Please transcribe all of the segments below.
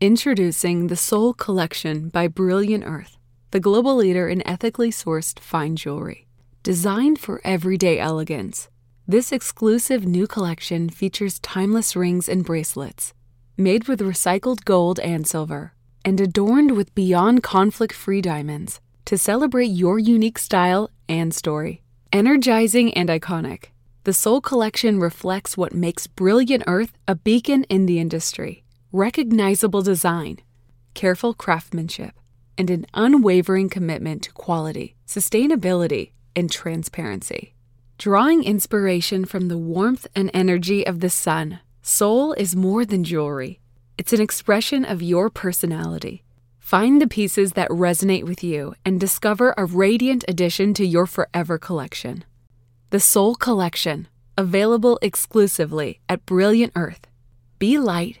Introducing the Soul Collection by Brilliant Earth, the global leader in ethically sourced fine jewelry. Designed for everyday elegance, this exclusive new collection features timeless rings and bracelets made with recycled gold and silver and adorned with beyond conflict-free diamonds to celebrate your unique style and story. Energizing and iconic, the Soul Collection reflects what makes Brilliant Earth a beacon in the industry. Recognizable design, careful craftsmanship, and an unwavering commitment to quality, sustainability, and transparency. Drawing inspiration from the warmth and energy of the sun, Soul is more than jewelry. It's an expression of your personality. Find the pieces that resonate with you and discover a radiant addition to your forever collection. The Soul Collection, available exclusively at Brilliant Earth. Be light.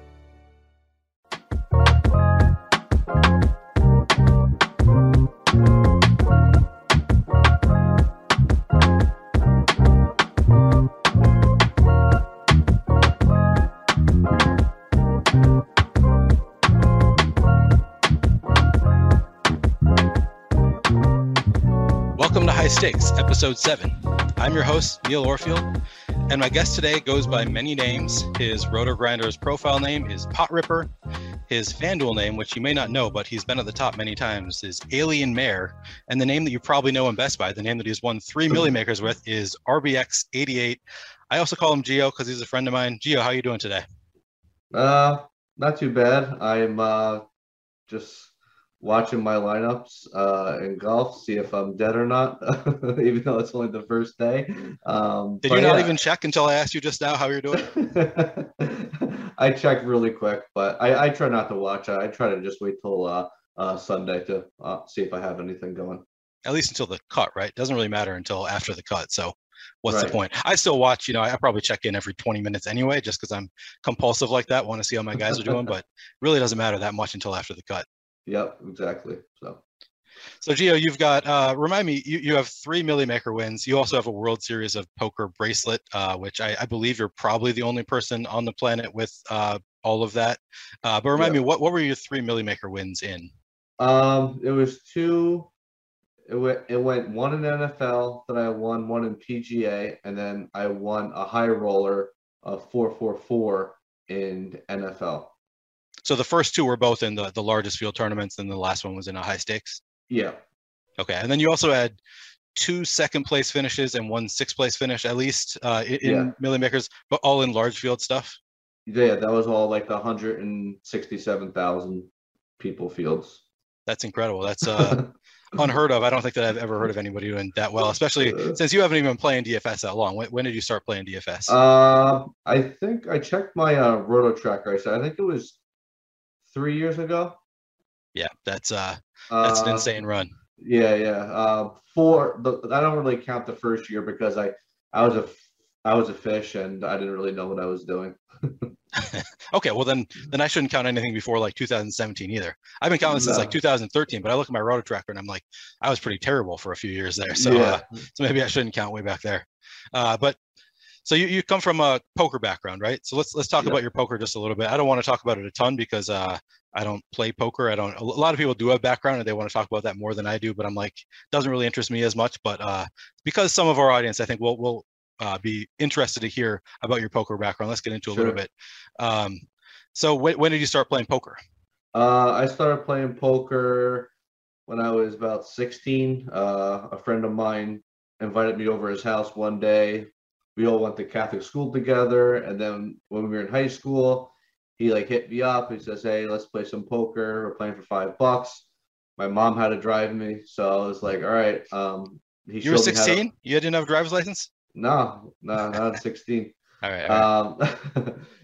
Welcome to High Stakes, Episode 7. I'm your host, Neil Orfield, and my guest today goes by many names. His Roto-Grinder's profile name is Pot Ripper. His FanDuel name, which you may not know, but he's been at the top many times, is Alien Mare. And the name that you probably know him best by, the name that he's won 3 Millie Makers with, is RBX88. I also call him Gio because he's a friend of mine. Gio, how are you doing today? Not too bad. I'm just watching my lineups in golf, see if I'm dead or not, even though it's only the first day. Did you not even check until I asked you just now how you're doing? I checked really quick, but I try not to watch. I try to just wait till Sunday to see if I have anything going. At least until the cut, right? Doesn't really matter until after the cut, so what's right. The point? I still watch, I probably check in every 20 minutes anyway, just because I'm compulsive like that, want to see how my guys are doing, but really doesn't matter that much until after the cut. Yep, exactly. So Gio, you've got, remind me, you have 3 Millie Maker wins. You also have a World Series of Poker bracelet, which I believe you're probably the only person on the planet with all of that. But remind me, what were your 3 Millie Maker wins in? It was 2. It went 1 in NFL, then I won 1 in PGA, and then I won a high roller of 444 in NFL. So the first 2 were both in the largest field tournaments, and the last one was in a high stakes? Yeah. Okay. And then you also had 2 second-place finishes and 1 sixth-place finish, at least, in Millie Makers, but all in large field stuff? Yeah, that was all like the 167,000 people fields. That's incredible. That's unheard of. I don't think that I've ever heard of anybody doing that well, especially since you haven't even been playing DFS that long. When did you start playing DFS? I think I checked my Roto Tracker. So I think it was 3 years ago. Yeah, that's an insane run. But I don't really count the first year because I was a fish and I didn't really know what I was doing. Okay, well then I shouldn't count anything before like 2017 either. I've been counting since like 2013, but I look at my Roto Tracker and I'm like, I was pretty terrible for a few years there. So so maybe I shouldn't count way back there. So you come from a poker background, right? So let's talk about your poker just a little bit. I don't want to talk about it a ton because I don't play poker. A lot of people do have background and they want to talk about that more than I do, but I'm like, doesn't really interest me as much. But because some of our audience, I think will be interested to hear about your poker background. Let's get into a little bit. So when did you start playing poker? I started playing poker when I was about 16. A friend of mine invited me over his house one day. We all went to Catholic school together, and then when we were in high school, he hit me up. He says, "Hey, let's play some poker. We're playing for $5." My mom had to drive me, so I was like, "All right." You were 16? You didn't have a driver's license? No, not 16. All right.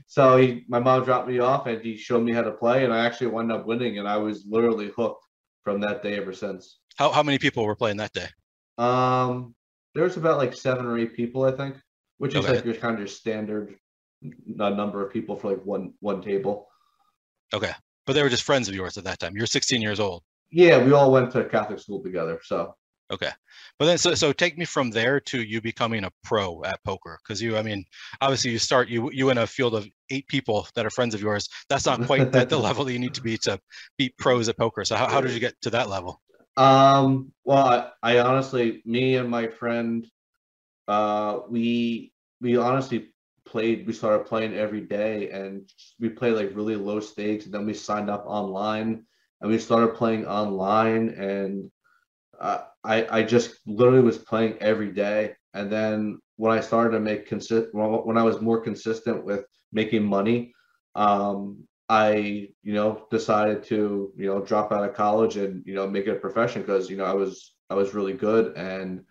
So my mom dropped me off and he showed me how to play, and I actually wound up winning, and I was literally hooked from that day ever since. How many people were playing that day? There was about like 7 or 8 people, I think, which is like your kind of your standard number of people for like one table. Okay. But they were just friends of yours at that time. You're 16 years old. Yeah, we all went to Catholic school together, so. Okay. But then, so take me from there to you becoming a pro at poker. Because you, I mean, obviously you start, you in a field of 8 people that are friends of yours. That's not quite at the level that you need to be pros at poker. So how did you get to that level? Well, I honestly, me and my friend, we honestly played, we started playing every day, and we played like really low stakes. And then we signed up online and we started playing online, and I just literally was playing every day. And then when I started to make when I was more consistent with making money, I, decided to, drop out of college and, make it a profession, because, I was really good, and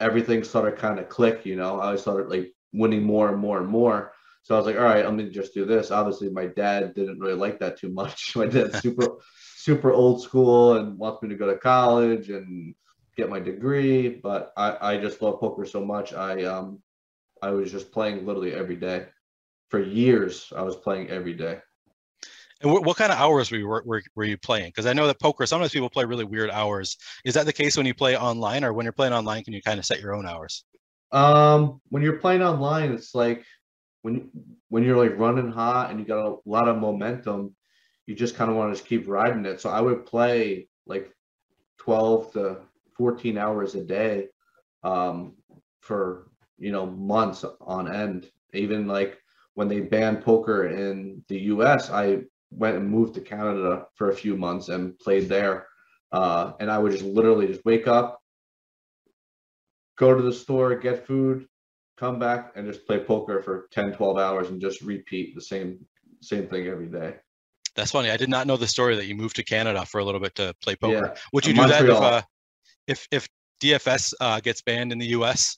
everything started kind of click, I started like winning more and more and more. So I was like, all right, I'm going to just do this. Obviously my dad didn't really like that too much. My dad's super old school and wants me to go to college and get my degree. But I just love poker so much. I was just playing literally every day. For years, I was playing every day. And what kind of hours were you playing? Because I know that poker, sometimes people play really weird hours. Is that the case when you play online, or when you're playing online, can you kind of set your own hours? When you're playing online, it's like when you're like running hot and you got a lot of momentum, you just kind of want to just keep riding it. So I would play like 12 to 14 hours a day for, months on end. Even like when they banned poker in the US, I went and moved to Canada for a few months and played there. And I would just literally just wake up, go to the store, get food, come back, and just play poker for 10, 12 hours and just repeat the same thing every day. That's funny. I did not know the story that you moved to Canada for a little bit to play poker. Yeah. Would you do that if DFS gets banned in the US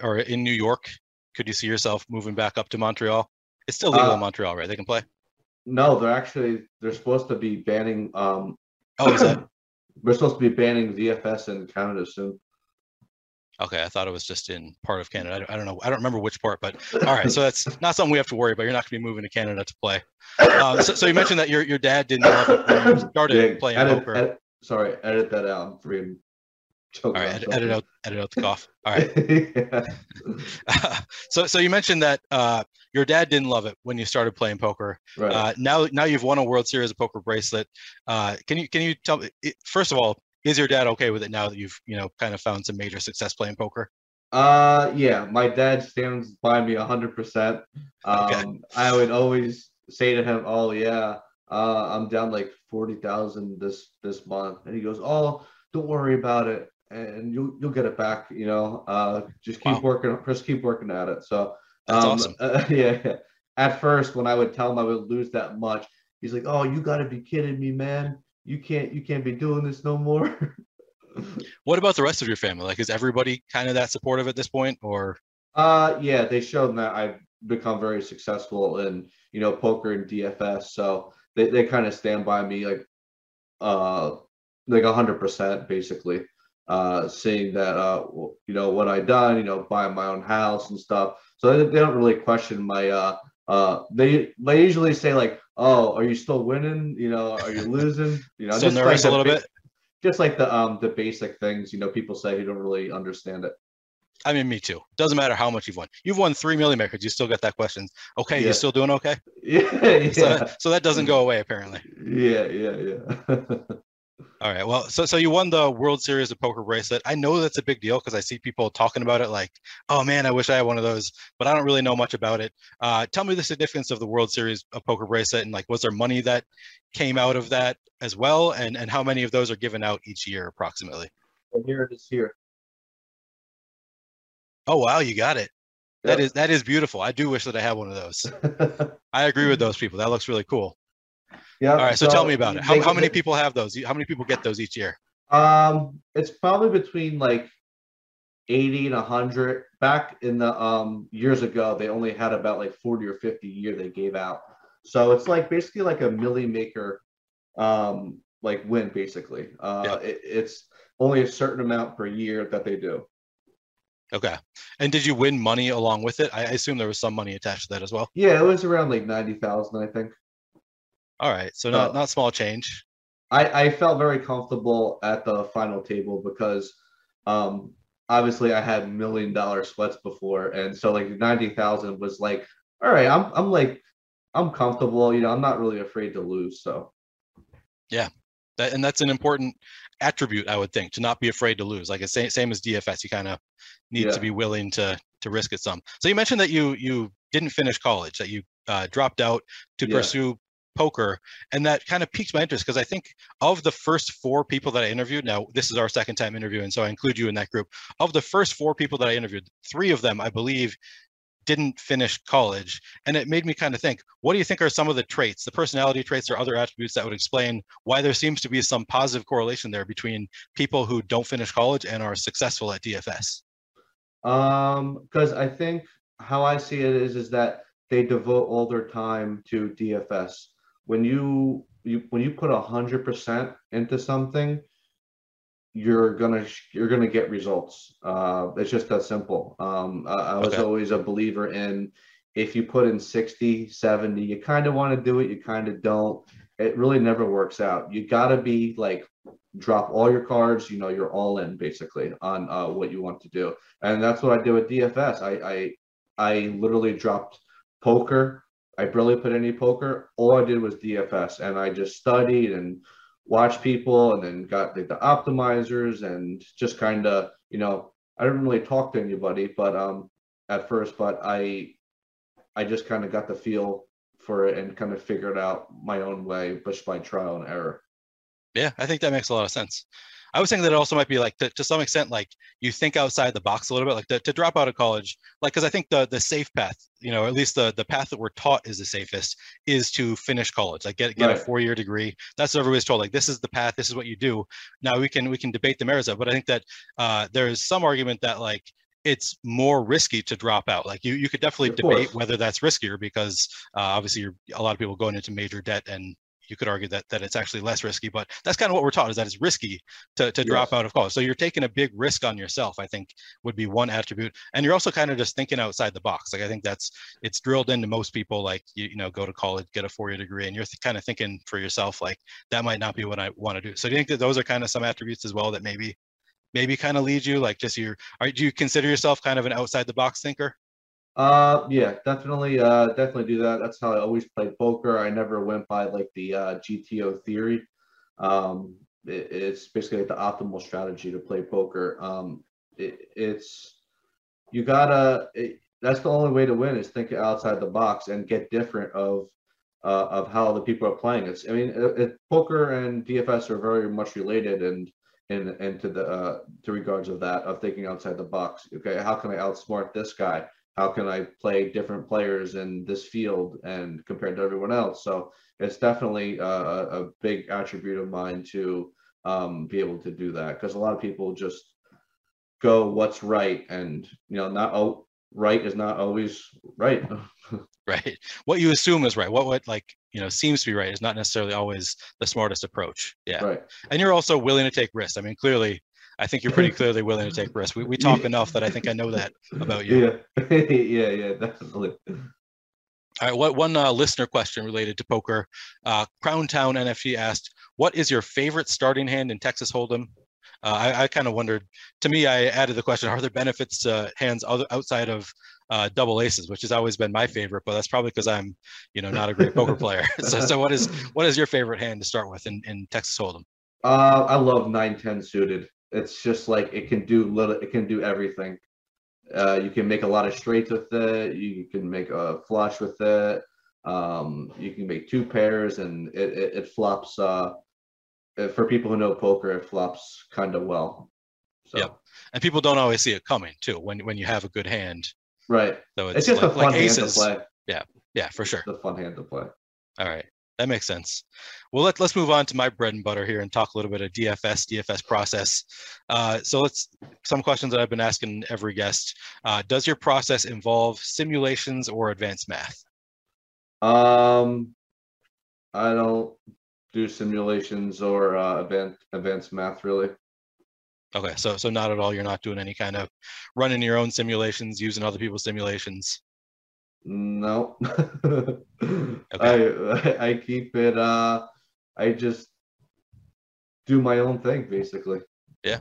or in New York? Could you see yourself moving back up to Montreal? It's still legal in Montreal, right? They can play? No, they're supposed to be banning. Is that? We're supposed to be banning DFS in Canada soon. Okay, I thought it was just in part of Canada. I don't know. I don't remember which part, but all right. So that's not something we have to worry about. You're not going to be moving to Canada to play. So you mentioned that your dad didn't love it when you started playing poker. Sorry, edit that out. I'm freaking joking. All right, edit out the cough. All right. Yeah. So you mentioned that your dad didn't love it when you started playing poker. Right. Now you've won a World Series of Poker bracelet. Can you tell me, first of all, is your dad okay with it now that you've, kind of found some major success playing poker? Yeah, my dad stands by me 100%. Okay. I would always say to him, "Oh yeah, I'm down like 40,000 this month," and he goes, "Oh, don't worry about it, and you'll get it back. Just keep working. Just keep working at it." So that's awesome. Yeah. At first, when I would tell him I would lose that much, he's like, "Oh, you got to be kidding me, man. You can't be doing this no more." What about the rest of your family? Like, is everybody kind of that supportive at this point, or? Yeah, they showed that I've become very successful in, poker and DFS. So they kind of stand by me like 100% basically, seeing that, what I done, buying my own house and stuff. So they don't really question my, they usually say like, "Oh, are you still winning? Are you losing?" So just nervous like a little bit. Just like the basic things, people say who don't really understand it. I mean, me too. Doesn't matter how much you've won. You've won 3 Milli Makers. You still get that question. Okay, yeah. You still doing okay? Yeah. So that doesn't go away apparently. Yeah. All right. Well, so you won the World Series of Poker bracelet. I know that's a big deal because I see people talking about it like, "Oh man, I wish I had one of those," but I don't really know much about it. Tell me the significance of the World Series of Poker bracelet, and like, was there money that came out of that as well? And how many of those are given out each year approximately? And here it is here. Oh, wow. You got it. Yep. That is beautiful. I do wish that I had one of those. I agree with those people. That looks really cool. Yeah. All right. So tell me about it. How many people have those? How many people get those each year? It's probably between like 80 and 100. Back in the years ago, they only had about like 40 or 50 a year they gave out. So it's like basically like a milli maker like win basically. It's only a certain amount per year that they do. Okay. And did you win money along with it? I assume there was some money attached to that as well. Yeah, it was around like 90,000, I think. All right. So not small change. I felt very comfortable at the final table because obviously I had $1 million sweats before. And so like 90,000 was like, all right, I'm comfortable. You know, I'm not really afraid to lose. So. Yeah. And that's an important attribute, I would think, to not be afraid to lose. Like it's same as DFS, you kind of need to be willing to risk it some. So you mentioned that you didn't finish college, that you dropped out to pursue poker, and that kind of piqued my interest because I think of the first four people that I interviewed, now this is our second time interviewing, so I include you in that group. Of the first four people that I interviewed, three of them, I believe, didn't finish college. And it made me kind of think, what do you think are some of the traits, the personality traits or other attributes that would explain why there seems to be some positive correlation there between people who don't finish college and are successful at DFS? Because I think how I see it is that they devote all their time to DFS. When you put 100% into something, you're gonna get results. It's just that simple. I was always a believer in, if you put in 60, 70, you kind of want to do it, you kind of don't. It really never works out. You gotta be like, drop all your cards. You know, you're all in basically on what you want to do, and that's what I did with DFS. I literally dropped poker. I barely put any poker. All I did was DFS, and I just studied and watch people, and then got like the optimizers, and just kind of, you know, I didn't really talk to anybody, but at first, but I just kind of got the feel for it and kind of figured out my own way, just by trial and error. Yeah, I think that makes a lot of sense. I was thinking that it also might be like to some extent, like you think outside the box a little bit, like to drop out of college, like, because I think the safe path, you know, at least the path that we're taught is the safest, is to finish college, like get a 4-year degree. That's what everybody's told, like this is the path, this is what you do. Now we can debate the merits of it, but I think that there is some argument that like it's more risky to drop out. Like you could definitely debate whether that's riskier because obviously a lot of people going into major debt, and you could argue that it's actually less risky, but that's kind of what we're taught, is that it's risky to drop out of college. So you're taking a big risk on yourself, I think, would be one attribute. And you're also kind of just thinking outside the box. Like I think it's drilled into most people, like, you know, go to college, get a 4-year degree, and you're kind of thinking for yourself, like, that might not be what I want to do. So do you think that those are kind of some attributes as well that maybe kind of lead you, like just do you consider yourself kind of an outside the box thinker? Yeah, definitely do that. That's how I always played poker. I never went by like the GTO theory. It's basically like the optimal strategy to play poker. That's the only way to win, is think outside the box and get different of how the people are playing. It's, I mean, poker and DFS are very much related, and to the to regards of that, of thinking outside the box. Okay, how can I outsmart this guy? How can I play different players in this field and compared to everyone else? So it's definitely a big attribute of mine to be able to do that, because a lot of people just go what's right, and you know, not right is not always right. Right. What you assume is right. What like, you know, seems to be right is not necessarily always the smartest approach. Yeah. Right. And you're also willing to take risks. I mean, clearly. I think you're pretty clearly willing to take risks. We talk enough that I think I know that about you. Yeah, yeah, definitely. All right, one listener question related to poker. Crowntown NFT asked, what is your favorite starting hand in Texas Hold'em? I kind of wondered, to me, I added the question, are there benefits to hands outside of double aces, which has always been my favorite, but that's probably because I'm, you know, not a great poker player. So what is your favorite hand to start with in Texas Hold'em? I love 9-10 suited. It's just like it can do everything. You can make a lot of straights with it. You can make a flush with it. You can make two pairs, and it flops. For people who know poker, it flops kind of well. So. Yep. And people don't always see it coming too when you have a good hand. Right. So it's just like, a fun hand to play. Yeah. Yeah, for sure. It's a fun hand to play. All right. That makes sense. Well, let's move on to my bread and butter here and talk a little bit of DFS process. So some questions that I've been asking every guest. Does your process involve simulations or advanced math? I don't do simulations or advanced math really. Okay, so not at all. You're not doing any kind of running your own simulations, using other people's simulations. No. Okay. I keep it I just do my own thing basically. Yeah.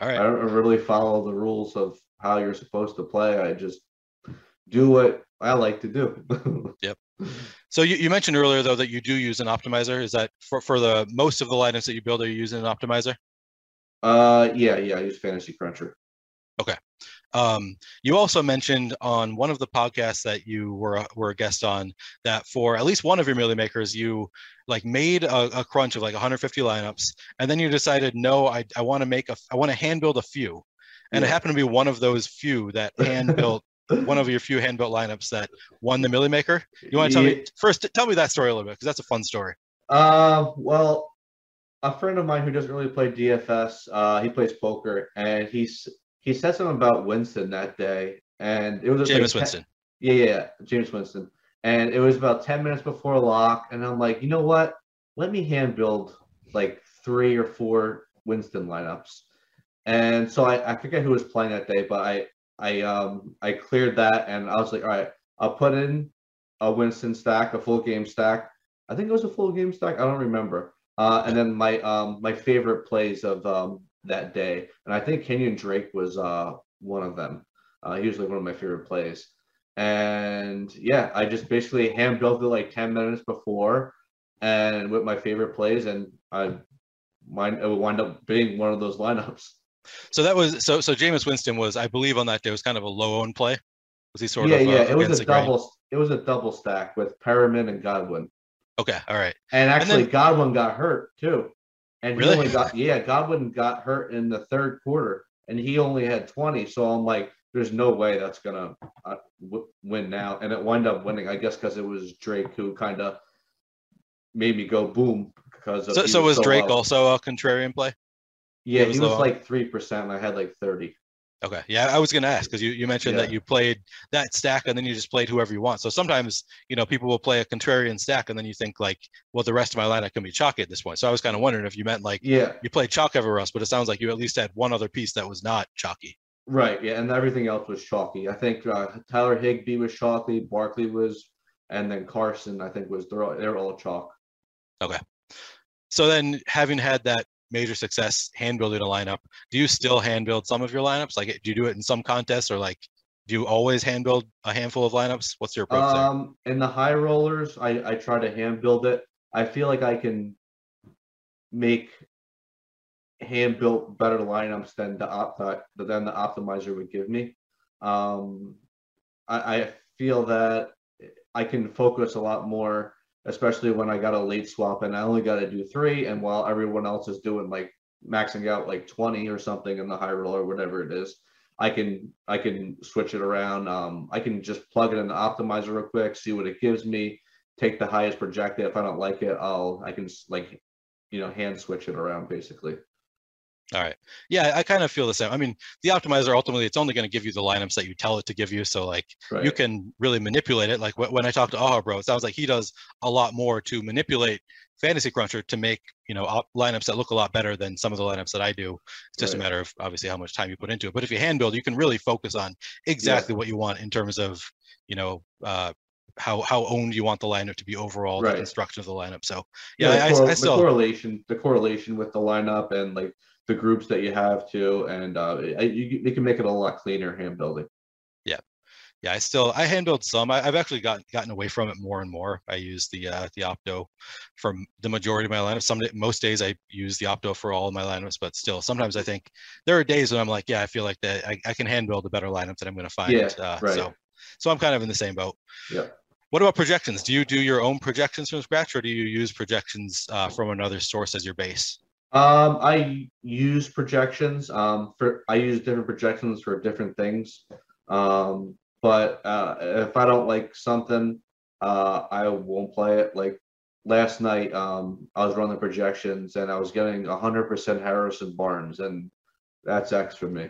All right. I don't really follow the rules of how you're supposed to play. I just do what I like to do. Yep. So you mentioned earlier though that you do use an optimizer. Is that for the most of the lineups that you build, are you using an optimizer? Yeah, I use Fantasy Cruncher. Okay. You also mentioned on one of the podcasts that you were a guest on that for at least one of your Million Makers, you like made a crunch of like 150 lineups, and then you decided, no, I want to hand build a few, and yeah. It happened to be one of those few that hand built one of your few hand built lineups that won the Million Maker. You want to tell me first? Tell me that story a little bit because that's a fun story. Well, a friend of mine who doesn't really play DFS, he plays poker, and he said something about Winston that day, and it was Jameis Winston. Yeah, Jameis Winston. And it was about 10 minutes before lock, and I'm like, you know what? Let me hand build like 3 or 4 Winston lineups. And so I forget who was playing that day, but I cleared that, and I was like, all right, I'll put in a Winston stack, a full game stack. I think it was a full game stack. I don't remember. And then my favorite plays of that day, and I think Kenyon Drake was one of them. He was like one of my favorite plays, and yeah, I just basically hand built it like 10 minutes before, and with my favorite plays, and it would wind up being one of those lineups. So that was so Jameis Winston was, I believe, on that day was kind of a low owned play. Was he sort of? Yeah, it was a double. Grain? It was a double stack with Perriman and Godwin. Okay, all right. And actually, Godwin got hurt too. And really? Godwin got hurt in the third quarter, and he only had 20. So I'm like, there's no way that's going to win now. And it wound up winning, I guess, because it was Drake who kind of made me go boom. So was Drake also a contrarian play? Yeah, he was like 3%, and I had like 30. Okay. Yeah, I was going to ask because you mentioned that you played that stack and then you just played whoever you want. So sometimes, people will play a contrarian stack and then you think like, well, the rest of my lineup can be chalky at this point. So I was kind of wondering if you meant like you played chalk everywhere else, but it sounds like you at least had one other piece that was not chalky. Right. Yeah. And everything else was chalky. I think Tyler Higbee was chalky, Barkley was, and then Carson, I think, was they're all chalk. Okay. So then having had that major success hand building a lineup, do you still hand build some of your lineups? Like, do you do it in some contests, or like do you always hand build a handful of lineups? What's your approach there? In the high rollers, I try to hand build it. I feel like I can make hand built better lineups than the optimizer would give me. I feel that I can focus a lot more, especially when I got a late swap and I only got to do 3. And while everyone else is doing like maxing out like 20 or something in the high roll or whatever it is, I can switch it around. I can just plug it in the optimizer real quick, see what it gives me, take the highest projected. If I don't like it, I can hand switch it around basically. All right. Yeah, I kind of feel the same. I mean, the optimizer, ultimately, it's only going to give you the lineups that you tell it to give you. So, like, you can really manipulate it. Like, when I talk to Aha Bro, it sounds like he does a lot more to manipulate Fantasy Cruncher to make, lineups that look a lot better than some of the lineups that I do. It's just a matter of, obviously, how much time you put into it. But if you hand build, you can really focus on exactly what you want in terms of, how owned you want the lineup to be overall, the construction of the lineup. So, the correlation with the lineup and, like, the groups that you have to, and you can make it a lot cleaner hand building. Yeah. I hand build some. I've actually gotten away from it more and more. I use the opto for the majority of my lineups. Most days I use the opto for all of my lineups, but still sometimes I think there are days when I'm like, I feel like that I can hand build a better lineup that I'm going to find. So I'm kind of in the same boat. Yeah. What about projections? Do you do your own projections from scratch, or do you use projections from another source as your base? I use projections. I use different projections for different things. But if I don't like something, I won't play it. Like last night I was running projections and I was getting 100% Harrison Barnes, and that's X for me.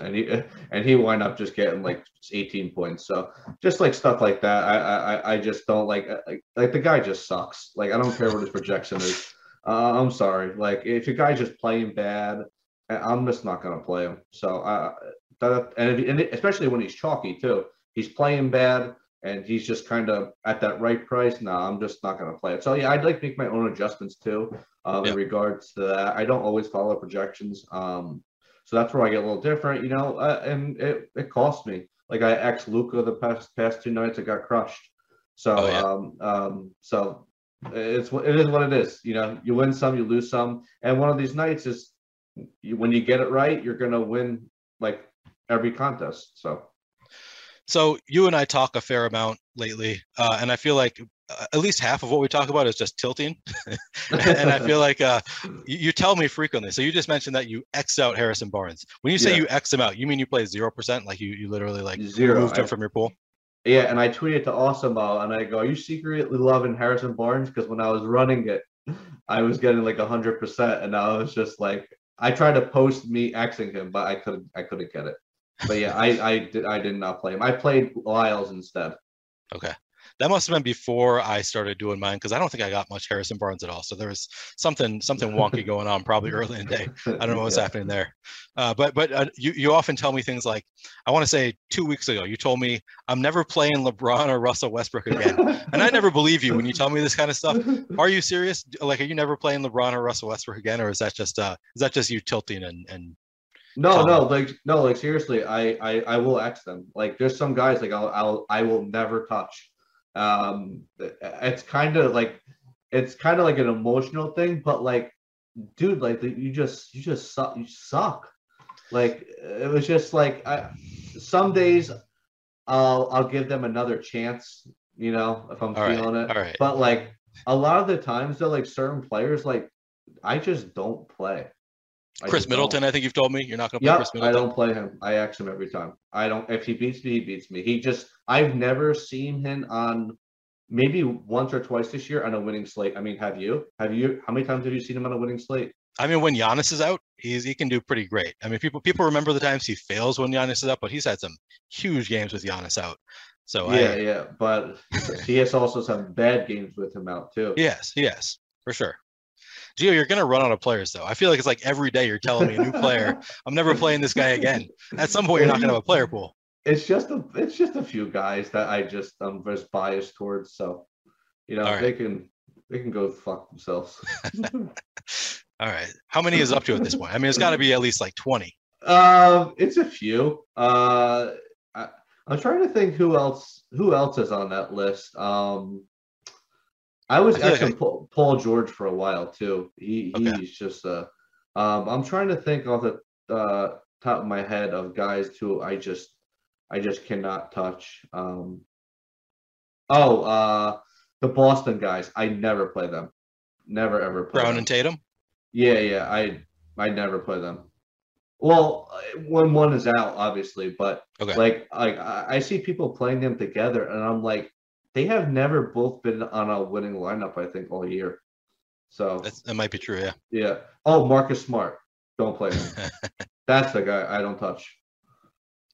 And he wound up just getting like 18 points. So just like stuff like that, I just don't like the guy just sucks. Like, I don't care what his projection is. I'm sorry. Like, if your guy's just playing bad, I'm just not gonna play him. So and especially when he's chalky too, he's playing bad and he's just kind of at that right price. No, I'm just not gonna play it. So yeah, I'd like to make my own adjustments too in regards to that. I don't always follow projections. So that's where I get a little different, and it cost me. Like, I X Luca the past two nights, I got crushed. So, so it is what it is. You win some, you lose some. And one of these nights is when you get it right, you're going to win like every contest. So you and I talk a fair amount lately, and I feel like at least half of what we talk about is just tilting. And I feel like you tell me frequently. So you just mentioned that you X out Harrison Barnes. When you say you X him out, you mean you play 0%? Like you literally like zero. Removed him from your pool? Yeah, and I tweeted to Awesemo, and I go, are you secretly loving Harrison Barnes? Because when I was running it, I was getting like 100%, and I was just like, I tried to post me Xing him, but I couldn't get it. But yeah, I did not play him. I played Lyles instead. Okay. That must have been before I started doing mine, because I don't think I got much Harrison Barnes at all. So there was something wonky going on probably early in the day. I don't know what's happening there. But you often tell me things like, I want to say 2 weeks ago, you told me I'm never playing LeBron or Russell Westbrook again. And I never believe you when you tell me this kind of stuff. Are you serious? Like, are you never playing LeBron or Russell Westbrook again? Or is that just you tilting and No, seriously, I will X them. Like, there's some guys like I will never touch. It's kind of like an emotional thing, but like, dude, like you just suck. You suck. Like, it was just like, some days I'll give them another chance, if I'm feeling it. All right. But like, a lot of the times though, like certain players, like I just don't play. Chris Middleton, I think you've told me you're not going to play Chris Middleton. I don't play him. I ax him every time. I don't. If he beats me, he beats me. He just. I've never seen him on. Maybe once or twice this year on a winning slate. I mean, have you? How many times have you seen him on a winning slate? I mean, when Giannis is out, he can do pretty great. I mean, people remember the times he fails when Giannis is out, but he's had some huge games with Giannis out. So yeah, but he has also some bad games with him out too. Yes, for sure. Gio, you're going to run out of players, though. I feel like it's like every day you're telling me a new player. I'm never playing this guy again. At some point, you're not going to have a player pool. It's just a few guys that I'm just biased towards. So, they can go fuck themselves. All right. How many is up to at this point? I mean, it's got to be at least like 20. It's a few. I'm trying to think who else is on that list. I was actually Paul George for a while too. He's just I'm trying to think off the top of my head of guys who I just cannot touch. The Boston guys, I never play them. Never ever play Brown them. And Tatum? Yeah, I never play them. Well, when one is out, obviously, but like I see people playing them together, and I'm like, they have never both been on a winning lineup, I think, all year. So that might be true, yeah. Yeah. Oh, Marcus Smart. Don't play him. That's the guy I don't touch.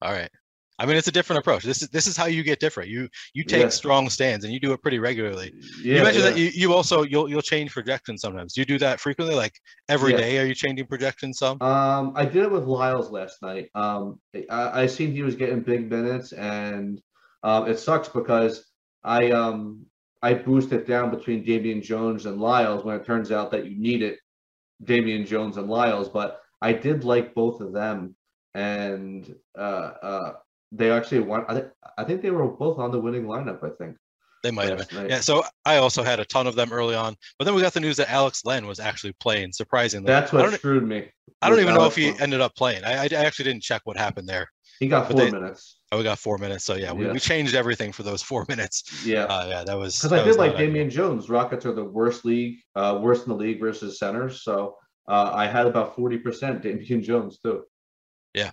All right. I mean, it's a different approach. This is how you get different. You take strong stands, and you do it pretty regularly. Yeah, you mentioned that you also you'll change projections sometimes. Do you do that frequently? Like every day, are you changing projections some? I did it with Lyles last night. I seen he was getting big minutes, and it sucks because I boost it down between Damian Jones and Lyles when it turns out that you need it, Damian Jones and Lyles, but I did like both of them, and they actually won. I think they were both on the winning lineup, I think. They might have been. Yeah, so I also had a ton of them early on, but then we got the news that Alex Len was actually playing, surprisingly. That's what screwed me. I don't even know if he ended up playing. I actually didn't check what happened there. He got 4 minutes. Oh, we got 4 minutes. So, we changed everything for those 4 minutes. Yeah. That was. Because I did like Damian Jones. Rockets are the worst in the league versus centers. So I had about 40% Damian Jones, too. Yeah.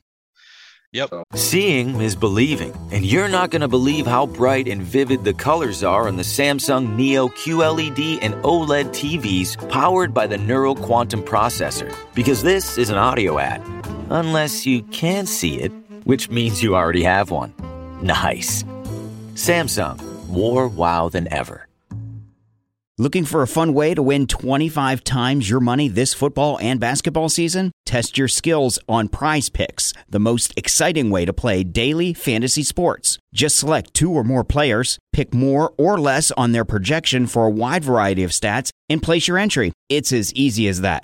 Yep. So. Seeing is believing, and you're not going to believe how bright and vivid the colors are on the Samsung Neo QLED and OLED TVs powered by the Neural Quantum Processor. Because this is an audio ad. Unless you can see it, which means you already have one. Nice. Samsung. More wow than ever. Looking for a fun way to win 25 times your money this football and basketball season? Test your skills on Prize Picks, the most exciting way to play daily fantasy sports. Just select two or more players, pick more or less on their projection for a wide variety of stats, and place your entry. It's as easy as that.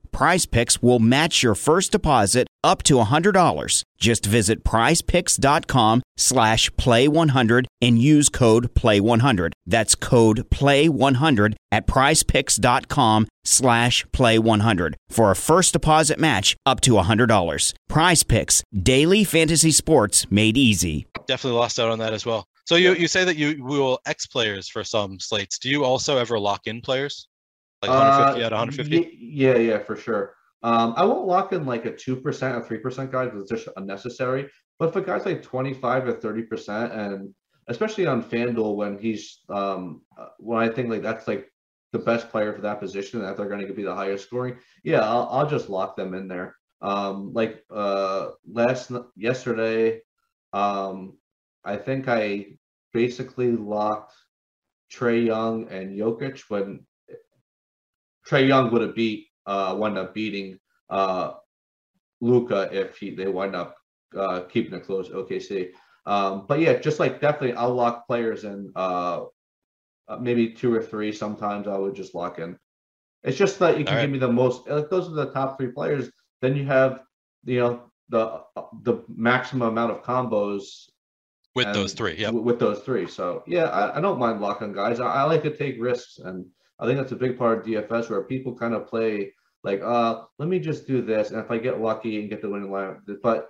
Prize Picks will match your first deposit up to $100. Just visit prizepicks.com/play100 and use code play100. That's code play100 at prizepicks.com/play100 for a first deposit match up to $100. Prize Picks, daily fantasy sports made easy. Definitely lost out on that as well. So you say that you will X players for some slates. Do you also ever lock in players? Like 150 out of 150? Yeah, for sure. I won't lock in like a 2% or 3% guy because it's just unnecessary. But for guys like 25 or 30%, and especially on FanDuel when he's when I think like that's like the best player for that position and that they're going to be the highest scoring, yeah, I'll just lock them in there. Yesterday, I think I basically locked Trae Young and Jokic when Trae Young would have wound up beating Luka if they wind up keeping it close OKC. But yeah, just like definitely I'll lock players in maybe two or three. Sometimes I would just lock in. It's just that you can give me the most. Like those are the top three players. Then you have the maximum amount of combos with those three. Yeah, with those three. So yeah, I don't mind locking guys. I like to take risks and. I think that's a big part of DFS where people kind of play like, let me just do this. And if I get lucky and get the winning line, but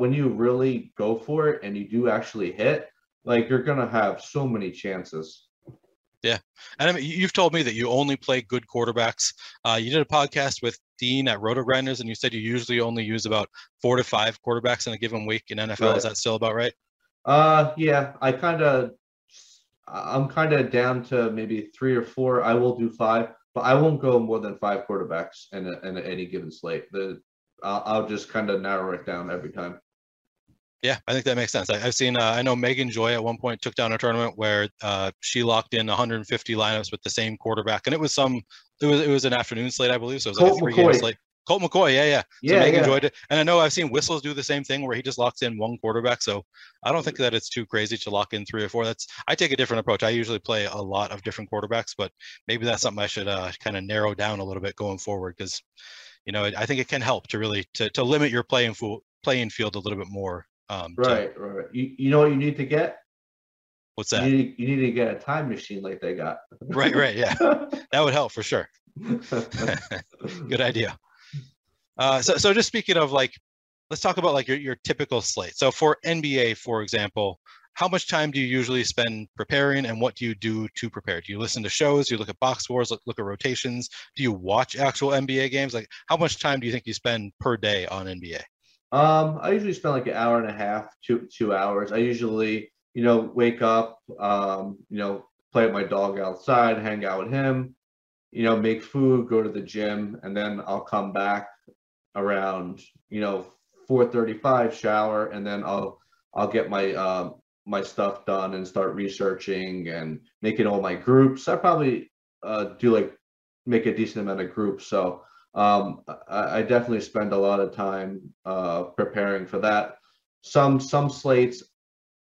when you really go for it and you do actually hit, like you're going to have so many chances. Yeah. And I mean, you've told me that you only play good quarterbacks. You did a podcast with Dean at Roto-Grinders and you said you usually only use about 4 to 5 quarterbacks in a given week in NFL. Right. Is that still about right? Yeah, I'm kind of down to maybe 3 or 4. I will do 5, but I won't go more than 5 quarterbacks in any given slate. I'll just kind of narrow it down every time. Yeah, I think that makes sense. I've seen, I know Megan Joy at one point took down a tournament where she locked in 150 lineups with the same quarterback, and it was an afternoon slate, I believe, so it was like a 3-game slate. Colt McCoy, yeah. So Megan enjoyed it. And I know I've seen Whistles do the same thing where he just locks in one quarterback. So I don't think that it's too crazy to lock in 3 or 4. I take a different approach. I usually play a lot of different quarterbacks, but maybe that's something I should kind of narrow down a little bit going forward because, I think it can help to really to limit your playing field a little bit more. Right. You know what you need to get? What's that? You need to get a time machine like they got. Right, yeah. That would help for sure. Good idea. So just speaking of like, let's talk about like your typical slate. So for NBA, for example, how much time do you usually spend preparing and what do you do to prepare? Do you listen to shows? Do you look at box scores, look at rotations? Do you watch actual NBA games? Like how much time do you think you spend per day on NBA? I usually spend like an hour and a half, two hours. I usually, wake up, play with my dog outside, hang out with him, make food, go to the gym, and then I'll come back around 4:35, shower, and then I'll get my stuff done and start researching and making all my groups. I probably do like make a decent amount of groups, so I definitely spend a lot of time preparing for that. Some slates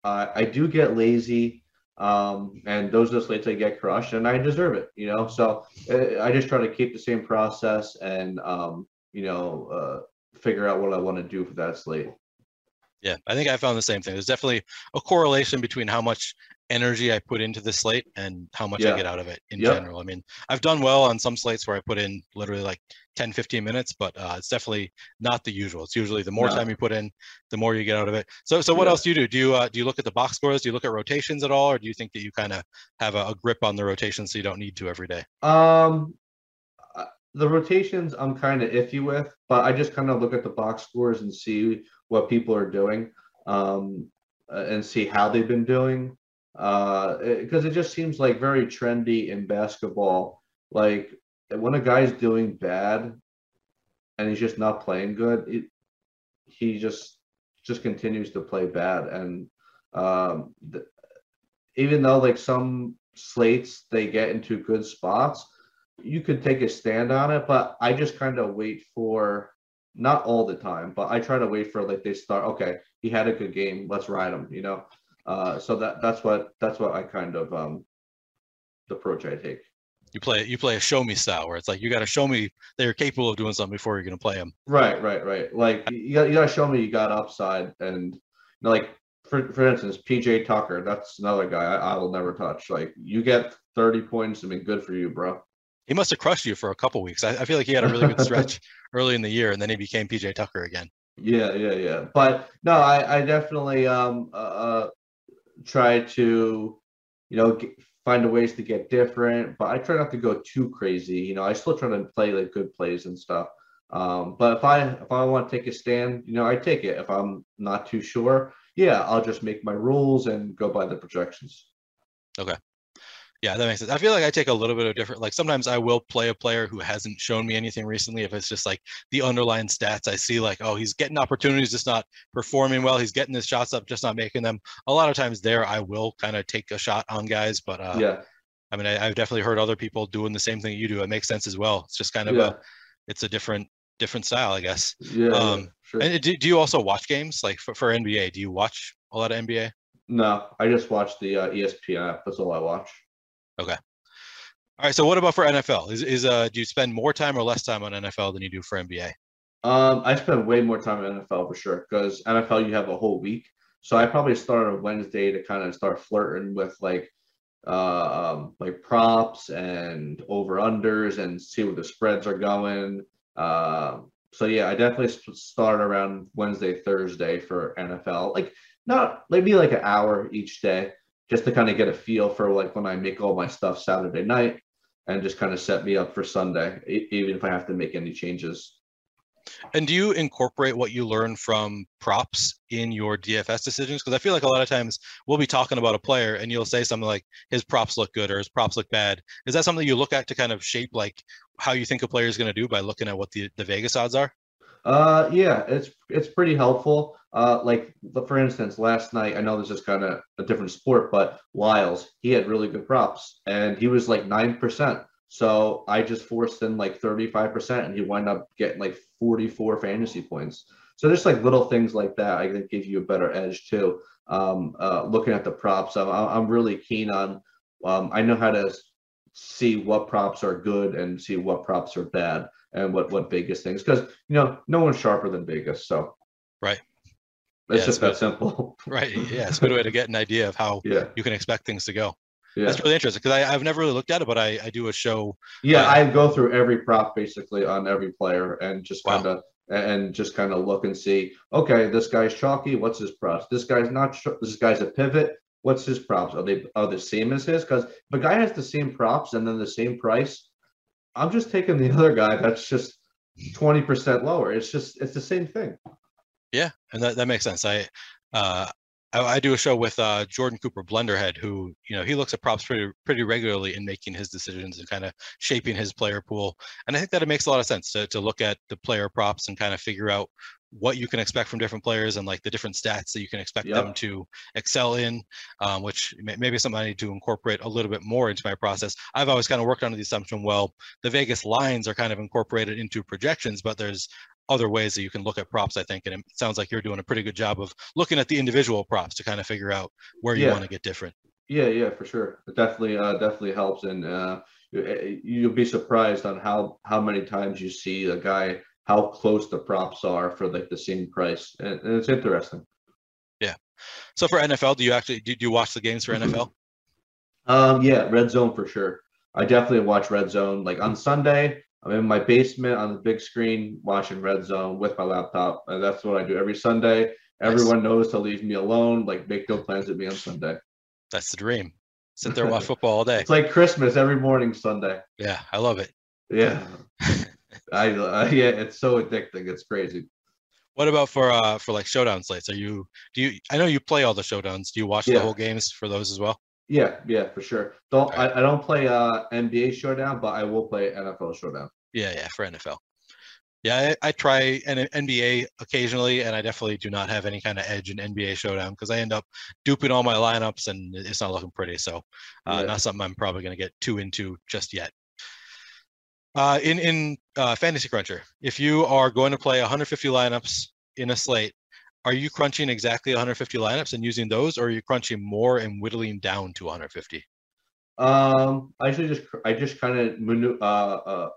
I do get lazy, and those are slates I get crushed, and I deserve it, so I just try to keep the same process and figure out what I want to do for that slate. Yeah, I think I found the same thing. There's definitely a correlation between how much energy I put into the slate and how much I get out of it in general. I mean, I've done well on some slates where I put in literally like 10, 15 minutes, but it's definitely not the usual. It's usually the more time you put in, the more you get out of it. So what else do you do? Do you look at the box scores? Do you look at rotations at all? Or do you think that you kind of have a grip on the rotations so you don't need to every day? The rotations I'm kind of iffy with, but I just kind of look at the box scores and see what people are doing and see how they've been doing. Because it just seems like very trendy in basketball. Like when a guy's doing bad and he's just not playing good, he just continues to play bad. And even though like some slates, they get into good spots, you could take a stand on it, but I just kind of wait for, not all the time, but I try to wait for like they start, okay, he had a good game, let's ride him, you know? So that's what I kind of the approach I take. You play a show me style where it's like you got to show me they're capable of doing something before you're going to play them. Right. Like you got to show me you got upside, and you know, like for instance, PJ Tucker, that's another guy I will never touch. Like you get 30 points, I mean, good for you, bro. He must have crushed you for a couple weeks. I feel like he had a really good stretch early in the year, and then he became PJ Tucker again. Yeah. But no, I definitely try to, you know, find ways to get different, but I try not to go too crazy. You know, I still try to play like good plays and stuff. But if I want to take a stand, you know, I take it. If I'm not too sure, I'll just make my rules and go by the projections. Okay. Yeah, that makes sense. I feel like I take a little bit of different, like sometimes I will play a player who hasn't shown me anything recently. If it's just like the underlying stats, I see like, oh, he's getting opportunities, just not performing well. He's getting his shots up, just not making them. A lot of times there, I will kind of take a shot on guys, but I mean, I've definitely heard other people doing the same thing you do. It makes sense as well. It's just kind of it's a different style, I guess. Sure. And do you also watch games? Like for NBA, do you watch a lot of NBA? No, I just watch the ESPN app. That's all I watch. Okay. All right. So what about for NFL? Do you spend more time or less time on NFL than you do for NBA? I spend way more time on NFL for sure, because NFL, you have a whole week. So I probably start on Wednesday to kind of start flirting with like props and over-unders and see where the spreads are going. I definitely start around Wednesday, Thursday for NFL. Like not maybe like an hour each day, just to kind of get a feel for like when I make all my stuff Saturday night, and just kind of set me up for Sunday, even if I have to make any changes. And do you incorporate what you learn from props in your DFS decisions? Because I feel like a lot of times we'll be talking about a player and you'll say something like his props look good or his props look bad. Is that something you look at to kind of shape like how you think a player is going to do by looking at what the Vegas odds are? It's pretty helpful. Like for instance, last night, I know this is kind of a different sport, but Lyles, he had really good props and he was like 9%. So I just forced in like 35% and he wound up getting like 44 fantasy points. So there's like little things like that, I think, give you a better edge too. Looking at the props, I'm really keen on, I know how to see what props are good and see what props are bad and what Vegas thinks, because, you know, no one's sharper than Vegas. So. Right. It's just that simple. Right. Yeah. It's a good way to get an idea of how you can expect things to go. Yeah. That's really interesting because I've never really looked at it, but I do a show. Yeah. I go through every prop basically on every player and just kind of look and see, okay, this guy's chalky. What's his props? This guy's not, this guy's a pivot. What's his props? Are they the same as his? Because if a guy has the same props and then the same price, I'm just taking the other guy that's just 20% lower. It's the same thing. Yeah, and that makes sense. I do a show with Jordan Cooper Blenderhead, who, you know, he looks at props pretty regularly in making his decisions and kind of shaping his player pool. And I think that it makes a lot of sense to look at the player props and kind of figure out what you can expect from different players and like the different stats that you can expect them to excel in, which maybe is something I need to incorporate a little bit more into my process. I've always kind of worked under the assumption, well, the Vegas lines are kind of incorporated into projections, but there's other ways that you can look at props, I think, and it sounds like you're doing a pretty good job of looking at the individual props to kind of figure out where you want to get different. Yeah, for sure. It definitely helps, and you'll be surprised on how many times you see a guy how close the props are for like the same price, and it's interesting. Yeah. So for NFL, do you watch the games for NFL? Yeah, Red Zone for sure. I definitely watch Red Zone. Like on Sunday, I'm in my basement on the big screen watching Red Zone with my laptop. And that's what I do every Sunday. Everyone knows to leave me alone. Like, make no plans with me on Sunday. That's the dream. Sit there and watch football all day. It's like Christmas every morning Sunday. Yeah, I love it. Yeah. Yeah, it's so addicting. It's crazy. What about for like showdown slates? Do you? I know you play all the showdowns. Do you watch the whole games for those as well? Yeah, for sure. I don't play NBA showdown, but I will play NFL showdown. Yeah, for NFL. Yeah, I try an NBA occasionally, and I definitely do not have any kind of edge in NBA showdown because I end up duping all my lineups, and it's not looking pretty. So, not something I'm probably going to get too into just yet. In Fantasy Cruncher, if you are going to play 150 lineups in a slate, are you crunching exactly 150 lineups and using those, or are you crunching more and whittling down to 150? I just kind of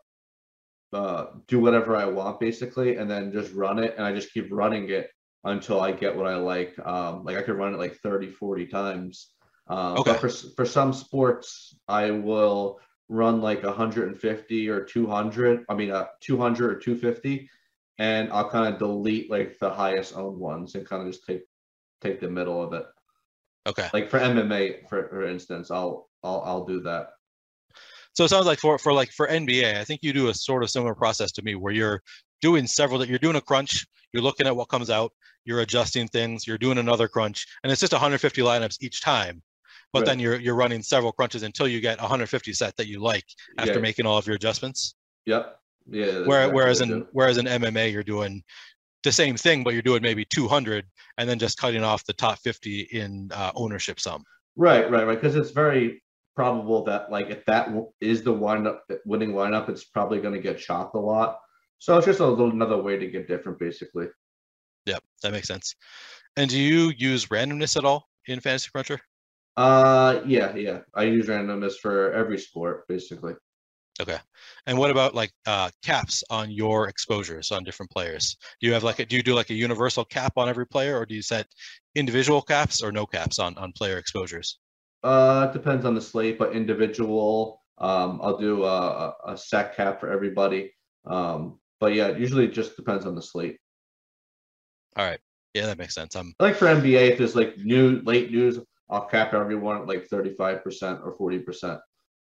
do whatever I want basically, and then just run it, and I just keep running it until I get what I like. Like I could run it like 30-40 times. But for some sports, I will run like 150 or 200. I mean, 200 or 250, and I'll kind of delete like the highest owned ones and kind of just take the middle of it. Okay. Like for MMA, for instance, I'll do that. So it sounds like for NBA, I think you do a sort of similar process to me where you're doing several, that you're doing a crunch, you're looking at what comes out, you're adjusting things, you're doing another crunch, and it's just 150 lineups each time. But then you're running several crunches until you get 150 set that you like after making all of your adjustments. Yep. Yeah. Whereas in MMA, you're doing the same thing, but you're doing maybe 200 and then just cutting off the top 50 in ownership sum. Right. Because it's very probable that like if that is the winning lineup, it's probably going to get chopped a lot. So it's just another way to get different, basically. Yep, that makes sense. And do you use randomness at all in Fantasy Cruncher? Yeah. I use randomness for every sport, basically. Okay. And what about like caps on your exposures on different players? Do you have like do you do a universal cap on every player, or do you set individual caps or no caps on player exposures? It depends on the slate, but individual, I'll do a set cap for everybody. But yeah, it usually just depends on the slate. All right. Yeah, that makes sense. Like for NBA, if there's like late news, I'll cap everyone at like 35% or 40%,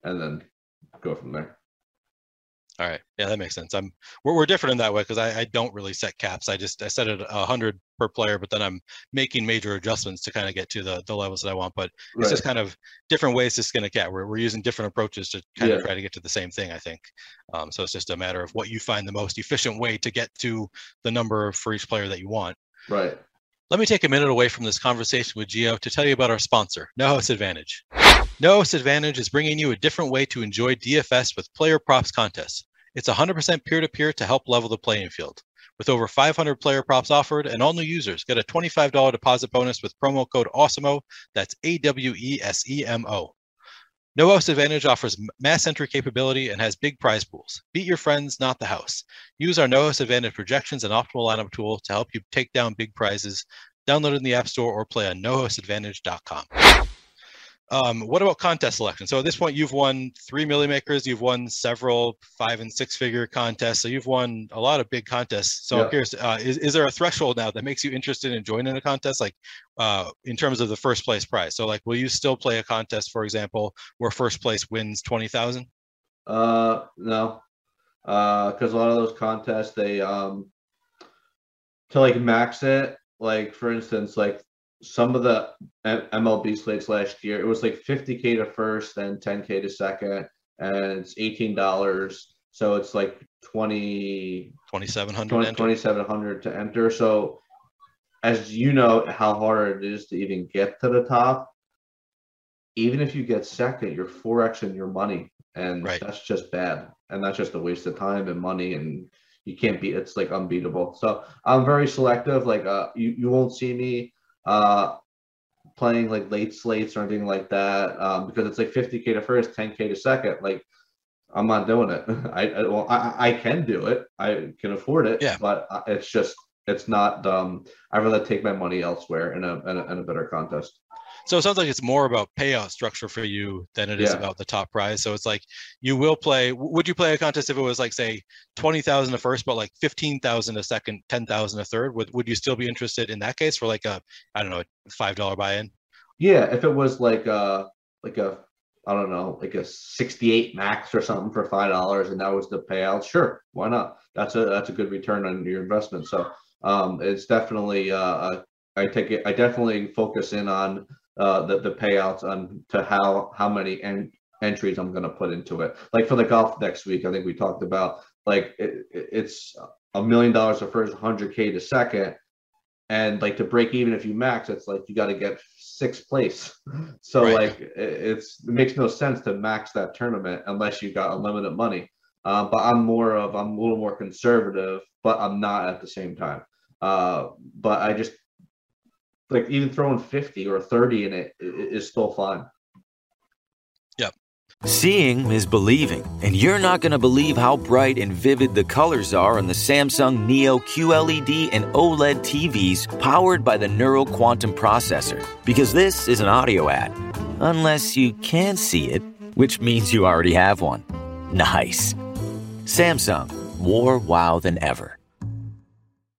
and then go from there. All right, yeah, that makes sense. We're different in that way because I don't really set caps. I set it 100 per player, but then I'm making major adjustments to kind of get to the levels that I want. But it's just kind of different ways to skin a cat. We're using different approaches to kind of try to get to the same thing, I think. So it's just a matter of what you find the most efficient way to get to the number for each player that you want. Right. Let me take a minute away from this conversation with Gio to tell you about our sponsor, No House Advantage. No House Advantage is bringing you a different way to enjoy DFS with player props contests. It's 100% peer-to-peer to help level the playing field. With over 500 player props offered, and all new users get a $25 deposit bonus with promo code Awesemo. That's AWESEMO. No House Advantage offers mass entry capability and has big prize pools. Beat your friends, not the house. Use our No House Advantage projections and optimal lineup tool to help you take down big prizes. Download it in the App Store or play on nohouseadvantage.com. What about contest selection? So at this point, you've won 3 milli makers. You've won several 5- and 6-figure contests. So you've won a lot of big contests. So I'm curious, is there a threshold now that makes you interested in joining a contest, like in terms of the first place prize? So like, will you still play a contest, for example, where first place wins 20,000? No, because a lot of those contests, they to like max it. Like for instance, like some of the MLB slates last year, it was like $50K to first, then $10K to second, and it's $18. So it's like $2,700 to enter. So as you know how hard it is to even get to the top, even if you get second, you're 4xing your money. And that's just bad. And that's just a waste of time and money, and you can't beat, it's like unbeatable. So I'm very selective. Like you won't see me playing like late slates or anything like that, because it's like $50K to first, $10K to second. Like I'm not doing it. I can do it. I can afford it. Yeah. But it's just, it's not. I'd rather take my money elsewhere in a better contest. So it sounds like it's more about payout structure for you than it is about the top prize. So it's like you will play. Would you play a contest if it was like say 20,000 a first, but like 15,000 a second, 10,000 a third? Would you still be interested in that case for like a a $5 buy-in? Yeah, if it was like a 68 max or something for $5, and that was the payout. Sure, why not? That's a good return on your investment. So it's definitely I definitely focus in on the payouts on to how many entries I'm going to put into it. Like for the golf next week, I think we talked about like it's $1 million the first, $100K the second, and like to break even if you max, it's like you got to get sixth place. So right. Like it makes no sense to max that tournament unless you got unlimited money. But I'm a little more conservative, but I'm not at the same time. But I just like even throwing 50 or 30 in it is still fun. Yep. Seeing is believing, and you're not going to believe how bright and vivid the colors are on the Samsung Neo QLED and OLED TVs powered by the Neural Quantum Processor, because this is an audio ad. Unless you can see it, which means you already have one. Nice. Samsung, more wow than ever.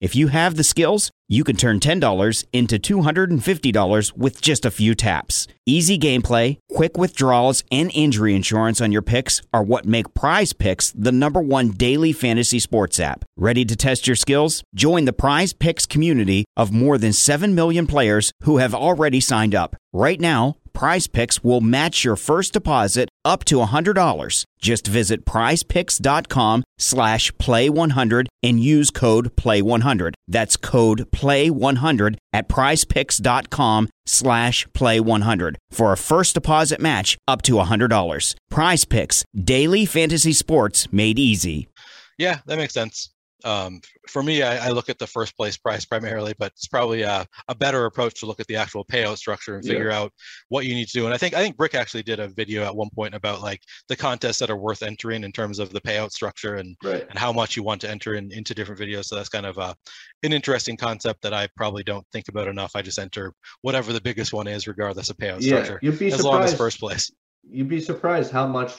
If you have the skills, you can turn $10 into $250 with just a few taps. Easy gameplay, quick withdrawals, and injury insurance on your picks are what make Prize Picks the #1 daily fantasy sports app. Ready to test your skills? Join the Prize Picks community of more than 7 million players who have already signed up. Right now, Prize Picks will match your first deposit up to $100. Just visit prizepicks.com/play100 and use code play100. That's code play100 at prizepicks.com/play100 for a first deposit match up to $100. Prize Picks, daily fantasy sports made easy. Yeah, that makes sense. For me, I look at the first place price primarily, but it's probably a better approach to look at the actual payout structure and figure out what you need to do. And I think Brick actually did a video at one point about like the contests that are worth entering in terms of the payout structure and how much you want to enter into different videos. So that's kind of an interesting concept that I probably don't think about enough. I just enter whatever the biggest one is, regardless of payout structure, as long as first place. You'd be surprised how much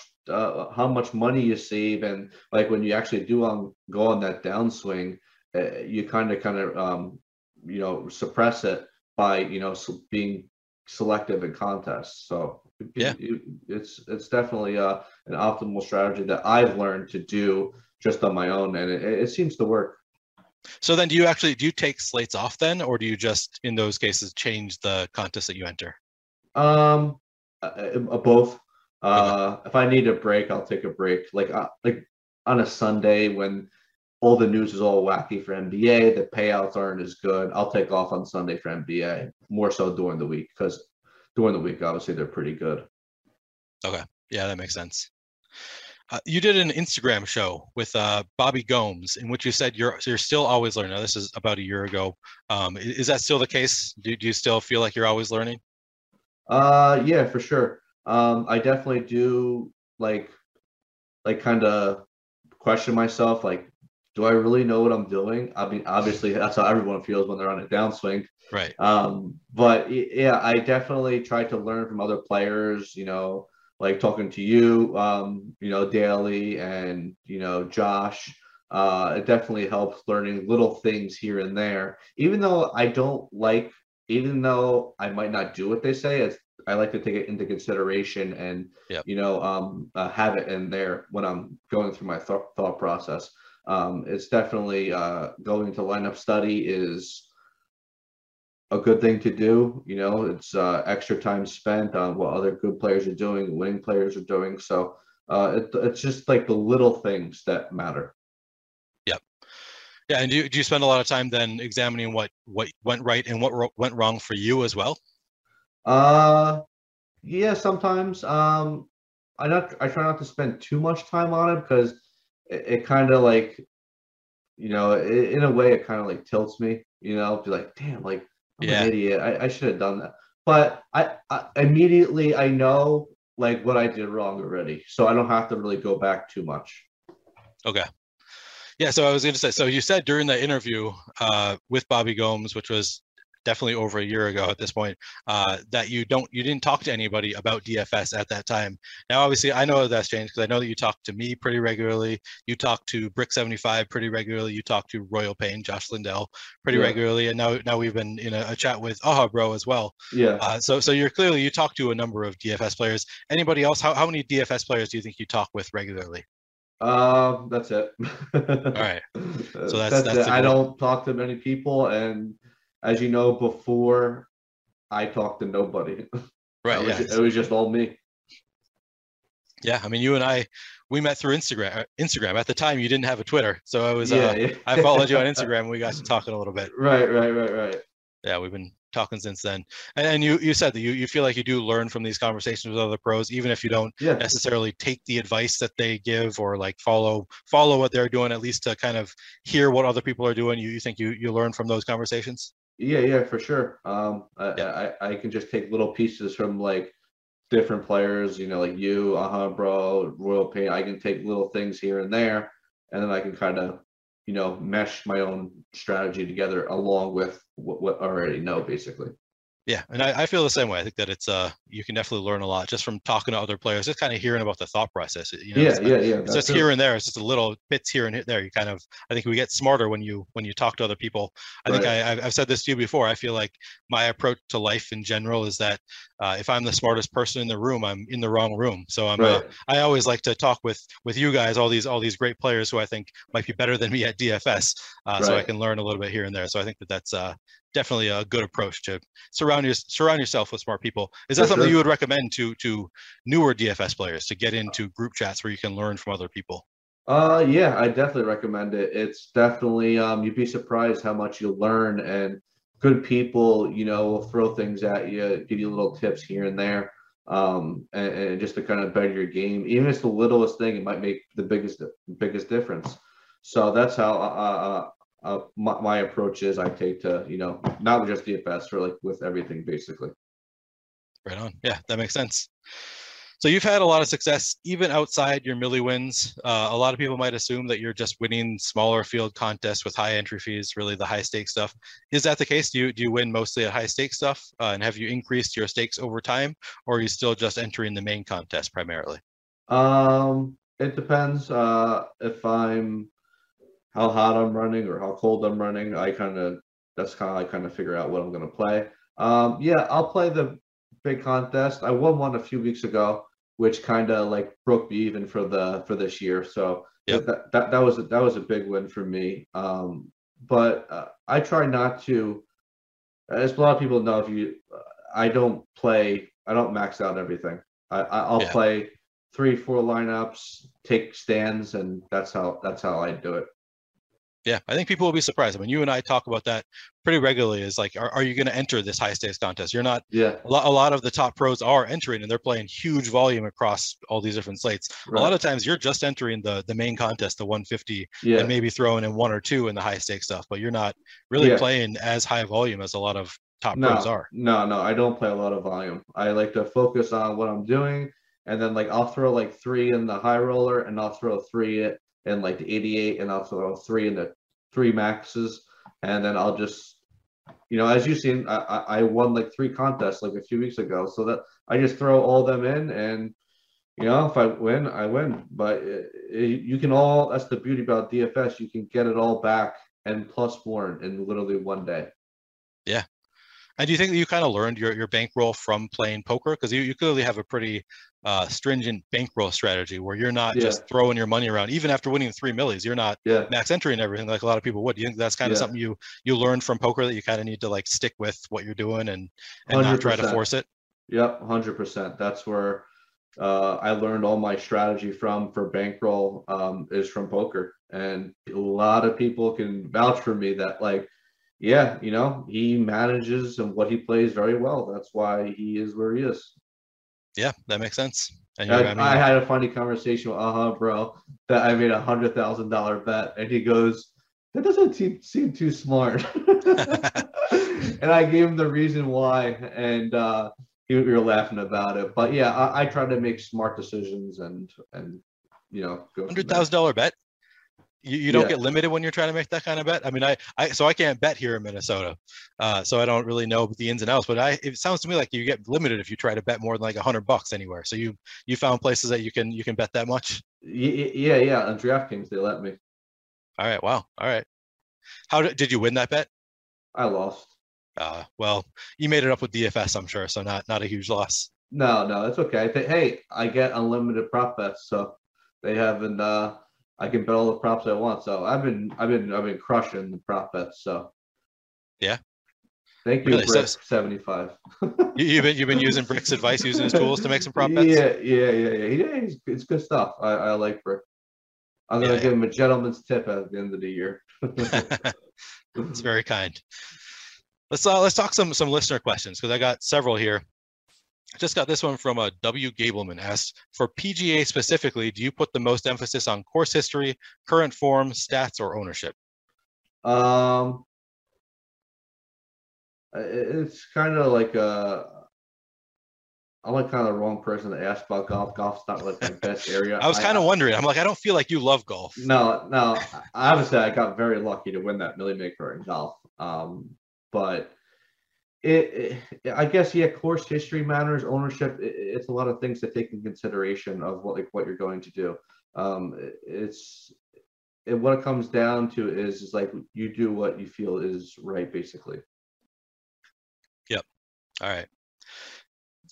money you save, and like when you actually go on that downswing, you kind of suppress it by being selective in contests. So it's definitely an optimal strategy that I've learned to do just on my own, and it seems to work. So then, do you take slates off then, or do you just in those cases change the contest that you enter? Both. If I need a break, I'll take a break. Like on a Sunday when all the news is all wacky for NBA, the payouts aren't as good. I'll take off on Sunday for NBA, more so during the week, because during the week, obviously, they're pretty good. Okay. Yeah, that makes sense. You did an Instagram show with Bobby Gomes in which you said you're still always learning. Now, this is about a year ago. Is that still the case? Do you still feel like you're always learning? Yeah, for sure. I definitely do like kind of question myself, like, do I really know what I'm doing? I mean, obviously that's how everyone feels when they're on a downswing. Right. But yeah, I definitely try to learn from other players, like talking to you, daily and, Josh, it definitely helps learning little things here and there, even though I might not do what they say, I like to take it into consideration and, have it in there when I'm going through my thought process. It's definitely going to lineup study is a good thing to do. It's extra time spent on what other good players are doing, winning players are doing. So it's just like the little things that matter. Yeah, and do you spend a lot of time then examining what went right and what went wrong for you as well? Yeah, sometimes. I try not to spend too much time on it because it kind of like, in a way, it kind of like tilts me. you know, be like, damn, like, I'm an idiot. I should have done that. But I immediately, I know, like, what I did wrong already. So I don't have to really go back too much. Okay. Yeah, so I was going to say, so you said during that interview with Bobby Gomes, which was definitely over a year ago at this point, that you didn't talk to anybody about DFS at that time. Now, obviously, I know that's changed because I know that you talk to me pretty regularly. You talk to Brick75 pretty regularly. You talk to Royal Pain, Josh Lindell, pretty regularly. And now we've been in a chat with Aha Bro as well. Yeah. So you're clearly, you talk to a number of DFS players. Anybody else? How many DFS players do you think you talk with regularly? That's it. All right. So that's it. I don't talk to many people, and as you know, before, I talked to nobody. Right. It was just all me. Yeah, I mean, you and I, we met through Instagram. At the time, you didn't have a Twitter, so I followed you on Instagram, and we got to talking a little bit. Right. Yeah, we've been talking since then. And you said that you feel like you do learn from these conversations with other pros, even if you don't necessarily take the advice that they give or like follow what they're doing, at least to kind of hear what other people are doing. You think you learn from those conversations? Yeah, for sure. I can just take little pieces from like different players, you know, like you, Aha Bro, Royal Pain. I can take little things here and there, and then I can kind of, you know, mesh my own strategy together along with what I already know, basically. Yeah, and I feel the same way. I think that it's you can definitely learn a lot just from talking to other players, just kind of hearing about the thought process. You know, it's just here and there. It's just a little bits here and there. You kind of, I think we get smarter when you talk to other people. I think I've said this to you before. I feel like my approach to life in general is that if I'm the smartest person in the room, I'm in the wrong room. So I always like to talk with you guys, all these great players who I think might be better than me at DFS. So I can learn a little bit here and there. So I think that's definitely a good approach to surround yourself with smart people. Is that something you would recommend to newer DFS players, to get into group chats where you can learn from other people? Yeah, I definitely recommend it. It's definitely, you'd be surprised how much you learn, and good people, you know, will throw things at you, give you little tips here and there, and just to kind of better your game. Even if it's the littlest thing, it might make the biggest difference. So that's how my approach is. I take to, you know, not just DFS, or like with everything, basically. Right on. Yeah, that makes sense. So you've had a lot of success even outside your milli wins. A lot of people might assume that you're just winning smaller field contests with high entry fees, really the high stakes stuff. Is that the case? Do you win mostly at high stakes stuff? And have you increased your stakes over time, or are you still just entering the main contest primarily? It depends. If I'm how hot I'm running or how cold I'm running, I kind of figure out what I'm going to play. I'll play the big contest. I won one a few weeks ago, which kind of like broke me even for this year. So that was a big win for me. But I try not to, as a lot of people know, I don't max out everything. I'll play 3-4 lineups, take stands, and that's how I do it. Yeah, I think people will be surprised. I mean, you and I talk about that pretty regularly, is like, are you going to enter this high stakes contest? You're not. Yeah. A lot of the top pros are entering, and they're playing huge volume across all these different slates. Right. A lot of times you're just entering the main contest, the 150, and maybe throwing in 1 or 2 in the high stakes stuff, but you're not really playing as high volume as a lot of top pros are. No, I don't play a lot of volume. I like to focus on what I'm doing, and then like I'll throw like 3 in the high roller, and I'll throw 3 at and like the 88, and I'll throw 3 in the 3 maxes, and then I'll just, you know, as you've seen, I won like 3 contests like a few weeks ago, so that I just throw all them in, and you know, if I win, I win. But you can all, that's the beauty about DFS, you can get it all back and plus more in literally one day. Yeah. And do you think that you kind of learned your bankroll from playing poker? Because you clearly have a pretty stringent bankroll strategy where you're not just throwing your money around. Even after winning 3 millis, you're not max entering everything like a lot of people would. Do you think that's kind of something you learned from poker, that you kind of need to like stick with what you're doing and not try to force it? Yep, 100%. That's where I learned all my strategy for bankroll is from poker. And a lot of people can vouch for me that like, yeah, you know, he manages and what he plays very well. That's why he is where he is. Yeah, that makes sense. And I had a funny conversation with Aha Bro that I made a $100,000 bet, and he goes, that doesn't seem too smart. And I gave him the reason why, and we were laughing about it. But yeah, I try to make smart decisions and you know, go. $100,000 bet. You don't get limited when you're trying to make that kind of bet. I mean, I can't bet here in Minnesota, so I don't really know the ins and outs. But it sounds to me like you get limited if you try to bet more than like $100 anywhere. So you found places that you can bet that much. Yeah. On DraftKings, they let me. All right. Wow. All right. How did you win that bet? I lost. Well, you made it up with DFS, I'm sure. So not a huge loss. No, it's okay. Hey, I get unlimited prop bets, so they haven't. I can bet all the props I want, so I've been crushing the prop bets. So, yeah, thank you, really? Brick 75. You've been using Brick's advice, using his tools to make some prop bets. Yeah. It's good stuff. I like Brick. I'm gonna give him a gentleman's tip at the end of the year. It's very kind. Let's talk some listener questions, because I got several here. I just got this one from W. Gableman. Asks, for PGA specifically, do you put the most emphasis on course history, current form, stats, or ownership? It's kind of like I'm like kind of the wrong person to ask about golf. Golf's not like my best area. I was kind of wondering. I'm like, I don't feel like you love golf. No. Obviously, I got very lucky to win that Millie Maker in golf, but. I guess, course history matters, ownership. It's a lot of things to take in consideration of what you're going to do. What it comes down to is like you do what you feel is right, basically. Yep. All right.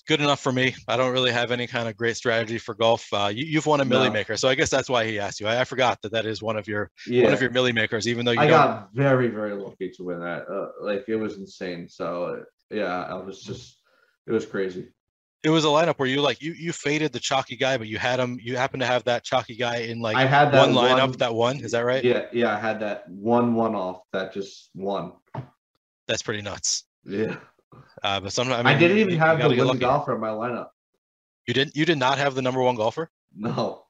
Good enough for me. I don't really have any kind of great strategy for golf. You've won a Millie Maker, so I guess that's why he asked you. I forgot that is one of your Millie Makers, even though I got very, very lucky to win that. It was insane. So yeah, it was crazy. It was a lineup where you faded the chalky guy, but you happened to have that chalky guy in like I had that one lineup that won. Is that right? Yeah. I had that one off that just won. That's pretty nuts. Yeah. But sometimes I didn't even have the winning golfer in my lineup. You didn't? You did not have the number one golfer? No.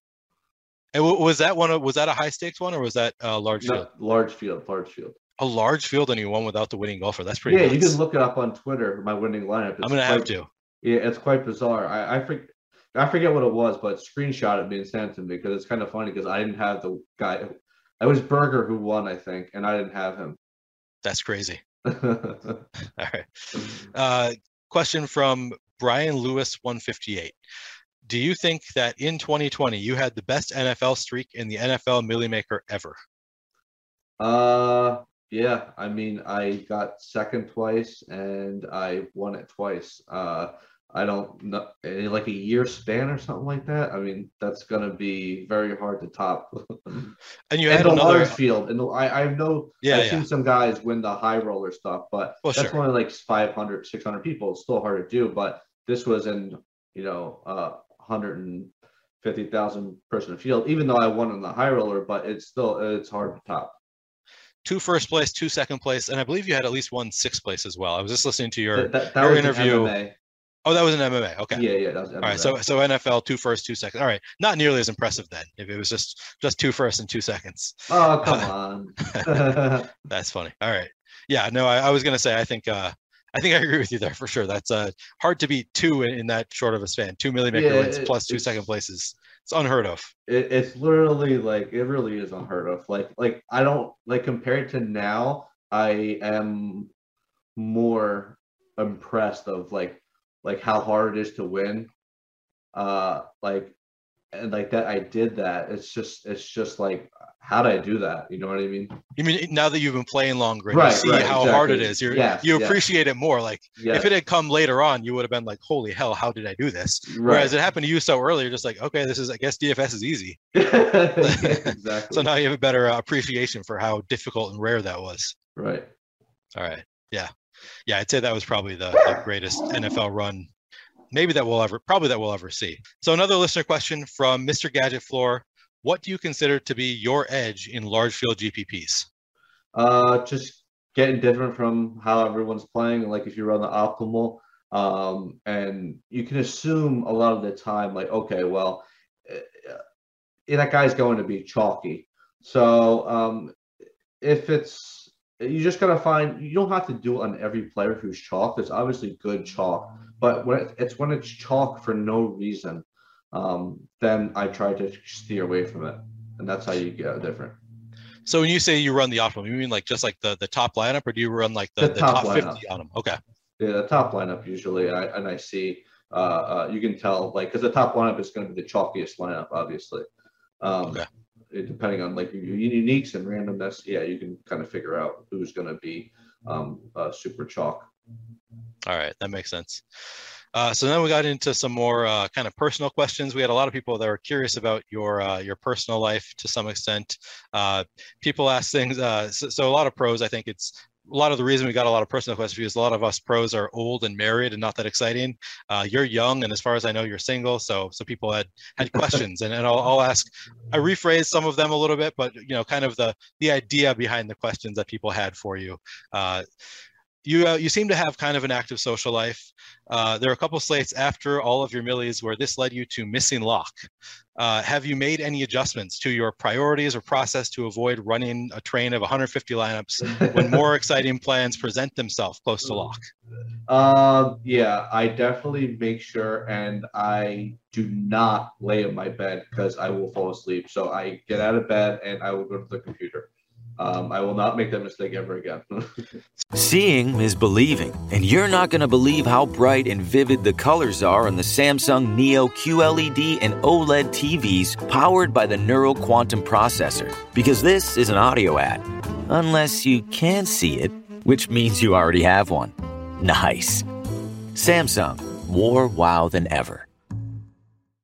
And was that one? Was that a high stakes one, or was that a large field? Large field. A large field, and you won without the winning golfer. That's pretty. Yeah, nuts. You can look it up on Twitter. My winning lineup. I'm gonna have to. Yeah, it's quite bizarre. I forget what it was, but screenshot it and sent it to me because it's kind of funny because I didn't have the guy. It was Berger who won, I think, and I didn't have him. That's crazy. All right. Question from Brian Lewis 158. Do you think that in 2020 you had the best NFL streak in the NFL Millie Maker ever? Yeah. I mean, I got second twice and I won it twice. I don't know, like a year span or something like that. I mean, that's gonna be very hard to top. And you had another large field, and I've seen some guys win the high roller stuff, but that's only like 500, 600 people. It's still hard to do, but this was in 150,000 person field. Even though I won in the high roller, but it's hard to top. 2 first place, 2 second place, and I believe you had at least 1 sixth place as well. I was just listening to your your interview. MMA. Oh, that was an MMA. Okay. Yeah, that was MMA. All right, so NFL 2 first, 2 seconds. All right, not nearly as impressive then. If it was just 2 first and 2 seconds. Oh, come on. That's funny. All right. Yeah. No, I was gonna say I think I agree with you there for sure. That's hard to beat 2 in that short of a span. 2 Millie Maker wins plus 2 second places. It's unheard of. It's literally it really is unheard of. I don't compared to now. I am more impressed of how hard it is to win, that I did that. It's just how did I do that? You know what I mean? You mean now that you've been playing longer, and you see how hard it is. You appreciate it more. If it had come later on, you would have been like, holy hell, how did I do this? Right. Whereas it happened to you so early, you're just like, okay, this is, I guess DFS is easy. Exactly. So now you have a better appreciation for how difficult and rare that was. Right. All right. Yeah. Yeah, I'd say that was probably the greatest NFL run, maybe that we'll ever see. So another listener question from Mr. Gadget Floor: what do you consider to be your edge in large field GPPs? Just getting different from how everyone's playing. If you run the optimal, and you can assume a lot of the time, okay, well, that guy's going to be chalky, so if it's, you just got to find, you don't have to do it on every player who's chalk. There's obviously good chalk, but when it's chalk for no reason, then I try to steer away from it. And that's how you get different. So when you say you run the optimal, you mean like just like the top lineup, or do you run like the top 50 on them? Okay. Yeah, the top lineup usually, and I see, you can tell, like, because the top lineup is going to be the chalkiest lineup, obviously. Okay. Depending on like your uniques and randomness, yeah, you can kind of figure out who's going to be super chalk. All right, that makes sense. So then we got into some more kind of personal questions. We had a lot of people that were curious about your personal life to some extent. People ask things. So a lot of pros, I think it's a lot of the reason we got a lot of personal questions is a lot of us pros are old and married and not that exciting. You're young, and as far as I know, you're single. So people had questions, and I'll ask. I rephrased some of them a little bit, but you know, kind of the idea behind the questions that people had for you. You seem to have kind of an active social life. There are a couple slates after all of your millies where this led you to missing lock. Have you made any adjustments to your priorities or process to avoid running a train of 150 lineups when more exciting plans present themselves close to lock? Yeah, I definitely make sure, and I do not lay in my bed because I will fall asleep. So I get out of bed and I will go to the computer. I will not make that mistake ever again. Seeing is believing, and you're not going to believe how bright and vivid the colors are on the Samsung Neo QLED and OLED TVs powered by the Neural Quantum Processor. Because this is an audio ad, unless you can see it, which means you already have one. Nice. Samsung, more wow than ever.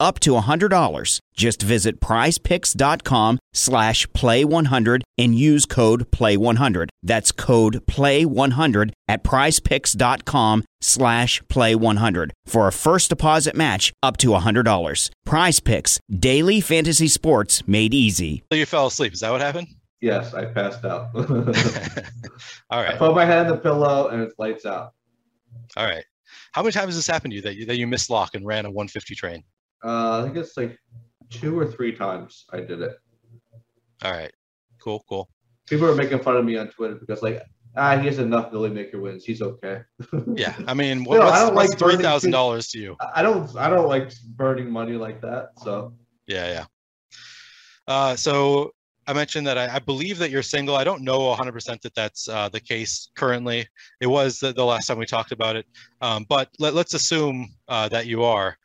up to $100. Just visit prizepicks.com/play100 and use code play100. That's code play100 at prizepicks.com/play100 for a first deposit match up to $100. Prize Picks, daily fantasy sports made easy. So you fell asleep. Is that what happened? Yes, I passed out. All right. I put my head in the pillow and it's lights out. All right. How many times has this happened to you that you missed lock and ran a 150 train? I think it's like 2 or 3 times I did it. All right. Cool. People are making fun of me on Twitter because like, he has enough Billy Maker wins. He's okay. Yeah. I mean, what's like $3,000 to you? I don't like burning money like that. So yeah. So I mentioned that I believe that you're single. I don't know 100% that that's the case currently. It was the last time we talked about it. But let's assume that you are.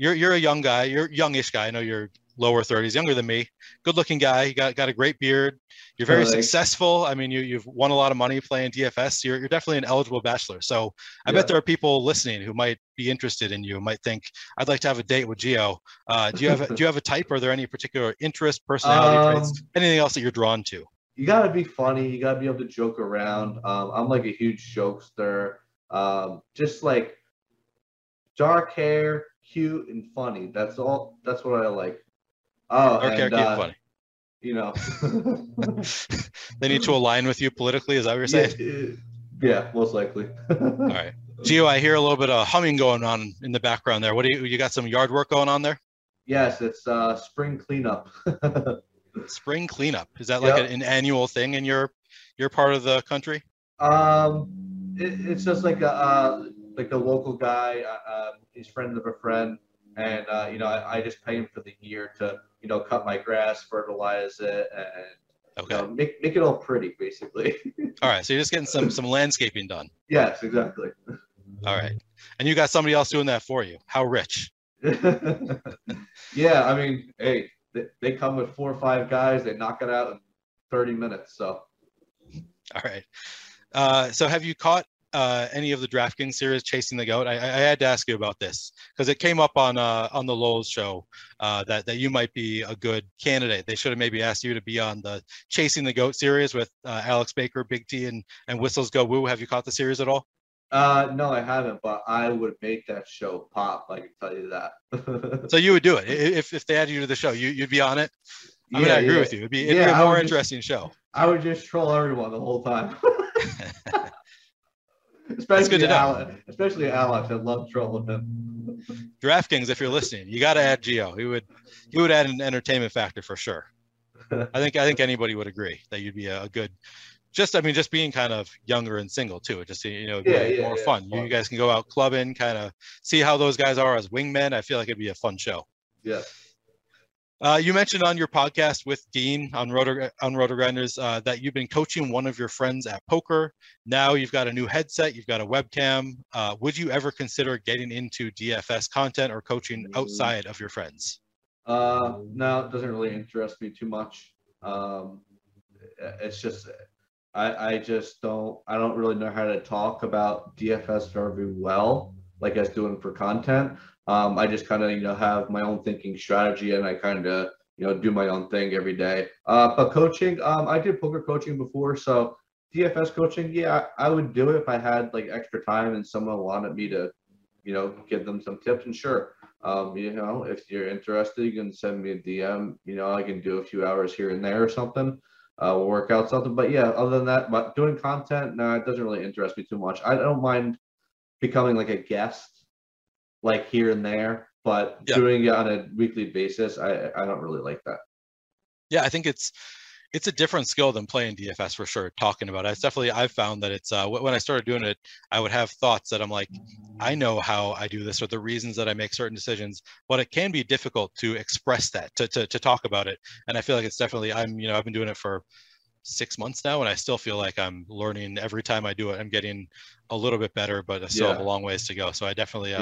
You're a young guy. You're a youngish guy. I know you're lower 30s, younger than me. Good-looking guy. You got a great beard. You're very successful. I mean, you've won a lot of money playing DFS. You're definitely an eligible bachelor. So I bet there are people listening who might be interested in you, might think, I'd like to have a date with Gio. Do you have a type? Are there any particular interest, personality traits, anything else that you're drawn to? You got to be funny. You got to be able to joke around. I'm like a huge jokester. Just like dark hair, cute and funny. That's all. That's what I like. Oh, dark hair, cute, funny. You know, they need to align with you politically. Is that what you're saying? Yeah, most likely. All right, Gio, I hear a little bit of humming going on in the background there. What do you got? Some yard work going on there? Yes, it's spring cleanup. Spring cleanup, is that like an annual thing in your part of the country? It's just like a. Like the local guy, he's friend of a friend, and I just pay him for the year to cut my grass, fertilize it, and make it all pretty, basically. All right, so you're just getting some landscaping done. Yes, exactly. All right, and you got somebody else doing that for you. How rich? Yeah, I mean, hey, they come with 4 or 5 guys, they knock it out in 30 minutes. So. All right. So have you caught any of the DraftKings series, Chasing the Goat? I had to ask you about this because it came up on the Lyles show that you might be a good candidate. They should have maybe asked you to be on the Chasing the Goat series with Alex Baker, Big T, and Whistles Go Woo. Have you caught the series at all? No, I haven't, but I would make that show pop. I can tell you that. So you would do it if they added you to the show. You'd be on it. I mean, I agree with you. It'd be a more interesting show. I would just troll everyone the whole time. Especially Alex. I love trolling him. DraftKings, if you're listening, you got to add Gio. He would add an entertainment factor for sure. I think anybody would agree that you'd be a good. Just being kind of younger and single too. It'd be more fun. You guys can go out clubbing, kind of see how those guys are as wingmen. I feel like it'd be a fun show. Yeah. You mentioned on your podcast with Dean on Roto Grinders that you've been coaching one of your friends at poker. Now you've got a new headset. You've got a webcam. Would you ever consider getting into DFS content or coaching outside of your friends? No, it doesn't really interest me too much. It's just I don't really know how to talk about DFS very well, like I was doing for content. I just kind of, have my own thinking strategy, and I kind of, do my own thing every day. But coaching, I did poker coaching before, so DFS coaching, yeah, I would do it if I had like extra time and someone wanted me to, give them some tips. And sure, if you're interested, you can send me a DM. I can do a few hours here and there or something. We'll work out something. But yeah, other than that, but doing content, no, it doesn't really interest me too much. I don't mind becoming like a guest, like here and there, but doing it on a weekly basis, I don't really like that. Yeah, I think it's a different skill than playing DFS for sure. Talking about it, I've found that it's when I started doing it, I would have thoughts that I'm like, I know how I do this or the reasons that I make certain decisions, but it can be difficult to express that, to talk about it. And I feel like it's definitely, I've been doing it for 6 months now, and I still feel like I'm learning every time I do it. I'm getting a little bit better, but I still have a long ways to go. So I definitely,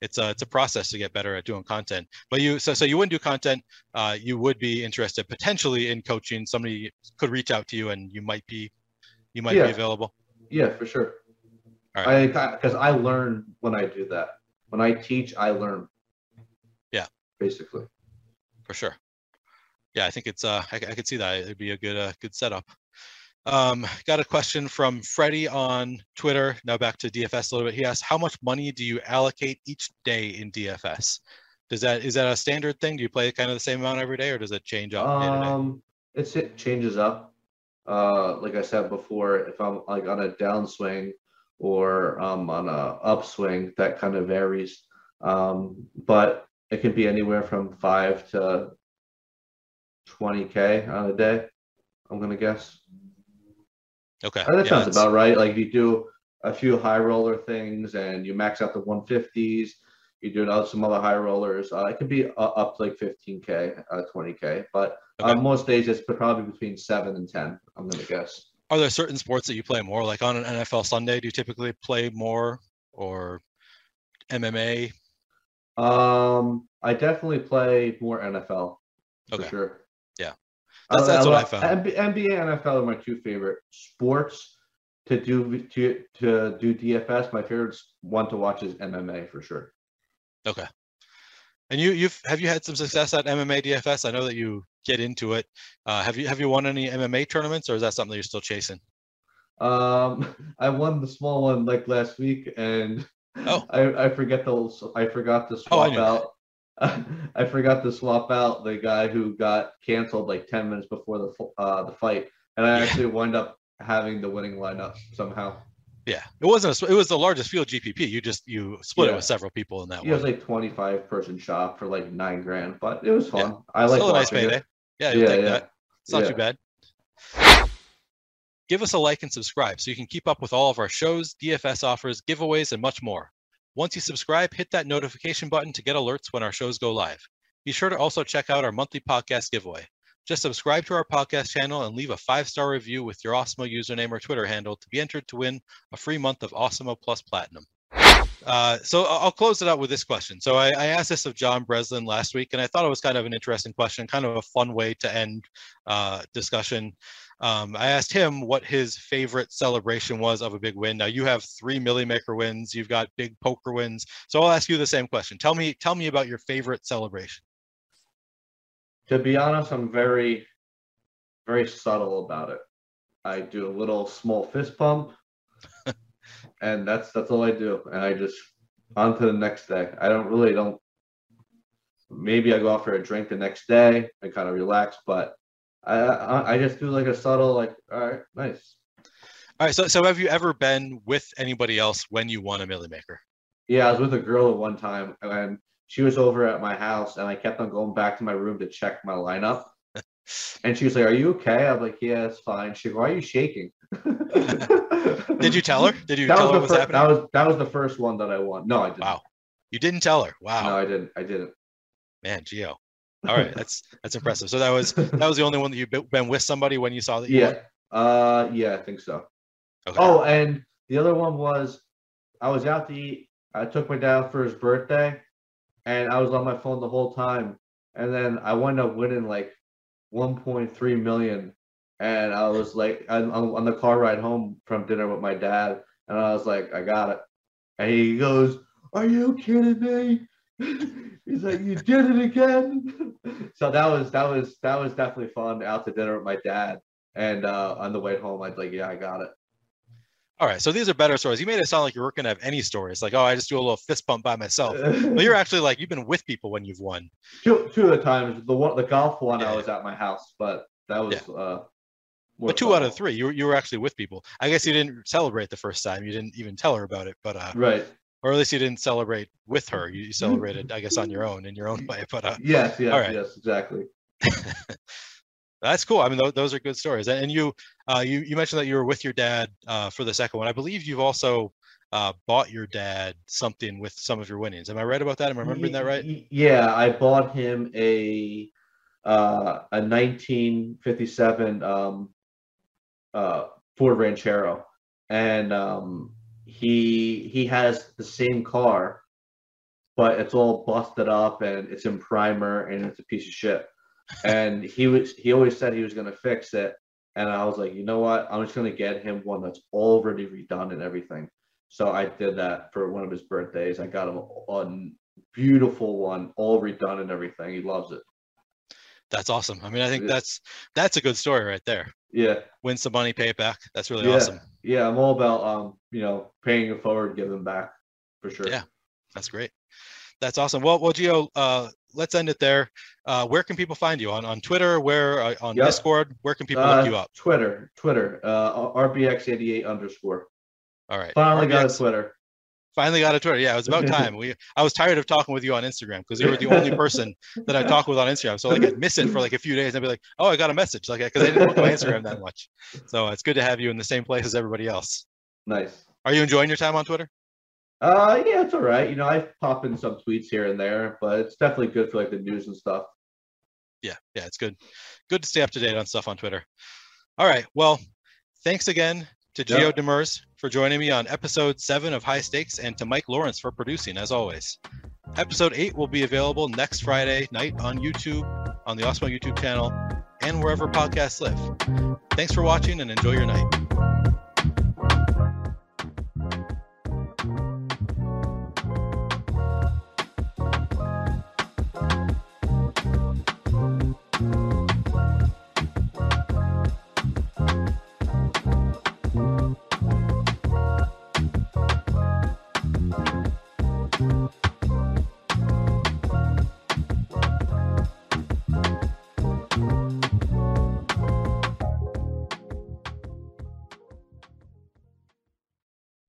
it's a process to get better at doing content. But so you wouldn't do content. You would be interested potentially in coaching. Somebody could reach out to you, and you might be available. Yeah, for sure. All right. Because I learn when I do that. When I teach, I learn. Yeah. Basically. For sure. Yeah, I think it's. I could see that it'd be a good setup. Got a question from Freddie on Twitter. Now back to DFS a little bit. He asked, "How much money do you allocate each day in DFS? Is that a standard thing? Do you play kind of the same amount every day, or does it change up?" It changes up. Like I said before, if I'm like on a downswing or on a upswing, that kind of varies. But it can be anywhere from 5 to 20K on a day, I'm going to guess. Okay. That sounds about right. Like you do a few high roller things and you max out the 150s, you do some other high rollers. It could be up to like 15K, 20K, but most days it's probably between 7 and 10, I'm going to guess. Are there certain sports that you play more? Like on an NFL Sunday, do you typically play more or MMA? I definitely play more NFL. Okay. For sure. Yeah. That's what I found. NBA and NFL are my two favorite sports to do to do DFS. My favorite one to watch is MMA for sure. Okay. And have you had some success at MMA DFS? I know that you get into it. Have you won any MMA tournaments, or is that something that you're still chasing? I won the small one like last week, and I forgot to swap out the guy who got canceled like 10 minutes before the fight, and I actually wound up having the winning lineup somehow. Yeah, it was the largest field GPP. You split it with several people in that one. It was like 25-person shop for like $9,000, but it was fun. Yeah. I like still a nice payday. Yeah, you take that. It's not too bad. Give us a like and subscribe so you can keep up with all of our shows, DFS offers, giveaways, and much more. Once you subscribe, hit that notification button to get alerts when our shows go live. Be sure to also check out our monthly podcast giveaway. Just subscribe to our podcast channel and leave a 5-star review with your Awesemo username or Twitter handle to be entered to win a free month of Awesemo Plus Platinum. So I'll close it out with this question. So I asked this of John Breslin last week, and I thought it was kind of an interesting question, kind of a fun way to end discussion. I asked him what his favorite celebration was of a big win. Now you have 3 Milli Maker wins, you've got big poker wins. So I'll ask you the same question. Tell me about your favorite celebration. To be honest, I'm very, very subtle about it. I do a little small fist pump, and that's all I do. And I just on to the next day. I don't really don't. Maybe I go out for a drink the next day and kind of relax, but. I just do like a subtle, like, all right, nice. All right, so have you ever been with anybody else when you won a Milli Maker? Yeah, I was with a girl at one time, and she was over at my house, and I kept on going back to my room to check my lineup. And she was like, are you okay? I'm like, yeah, it's fine. She goes, why are you shaking? Did you tell her? Did you tell her what was happening? That was the first one that I won. No, I didn't. Wow. You didn't tell her? Wow. No, I didn't. Man, Gio. All right, that's impressive. So that was the only one that you've been with somebody when you saw that. Yeah, yeah, I think so. Okay. Oh, and the other one was I was out to eat. I took my dad out for his birthday, and I was on my phone the whole time. And then I wound up winning like 1.3 million. And I was like, I'm on the car ride home from dinner with my dad, and I was like, I got it. And he goes, "Are you kidding me?" He's like, you did it again. So that was definitely fun, out to dinner with my dad, and on the way home I'd like, yeah, I got it. All right, so these are better stories. You made it sound like you weren't gonna have any stories, like, oh, I just do a little fist pump by myself. But you're actually like, you've been with people when you've won. Two of the times, the golf one, yeah. I was at my house, but that was, yeah. But two out of 3 you were actually with people. I guess you didn't celebrate the first time, you didn't even tell her about it, but right. Or at least you didn't celebrate with her. You celebrated, I guess, on your own, in your own way. But yes, all right. Yes, exactly. That's cool. I mean, those are good stories. And you mentioned that you were with your dad for the second one. I believe you've also bought your dad something with some of your winnings. Am I right about that? Am I remembering that right? Yeah, I bought him a 1957 Ford Ranchero, and. He has the same car, but it's all busted up and it's in primer and it's a piece of shit. And he always said he was gonna fix it. And I was like, you know what? I'm just gonna get him one that's already redone and everything. So I did that for one of his birthdays. I got him a beautiful one, all redone and everything. He loves it. That's awesome. I mean, I think that's a good story right there. Yeah. Win some money, pay it back. That's really awesome. Yeah, I'm all about paying it forward, giving back for sure. Yeah, that's great. That's awesome. Well, Gio, let's end it there. Where can people find you on Twitter? Where on Discord? Where can people look you up? Twitter. RBX88 _. All right. Finally got a Twitter. Yeah, it was about time. I was tired of talking with you on Instagram because you were the only person that I talked with on Instagram. So like I'd miss it for like a few days and I'd be like, oh, I got a message. Like, because I didn't look at my Instagram that much. So it's good to have you in the same place as everybody else. Nice. Are you enjoying your time on Twitter? Yeah, it's all right. You know, I pop in some tweets here and there, but it's definitely good for like the news and stuff. Yeah, it's good. Good to stay up to date on stuff on Twitter. All right. Well, thanks again to Gio Demers for joining me on episode 7 of High Stakes, and to Mike Lawrence for producing, as always. Episode 8 will be available next Friday night on YouTube, on the Awesemo YouTube channel, and wherever podcasts live. Thanks for watching, and enjoy your night.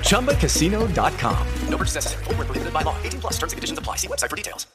ChumbaCasino.com. No purchase necessary. Void where prohibited by law. 18+ terms and conditions apply. See website for details.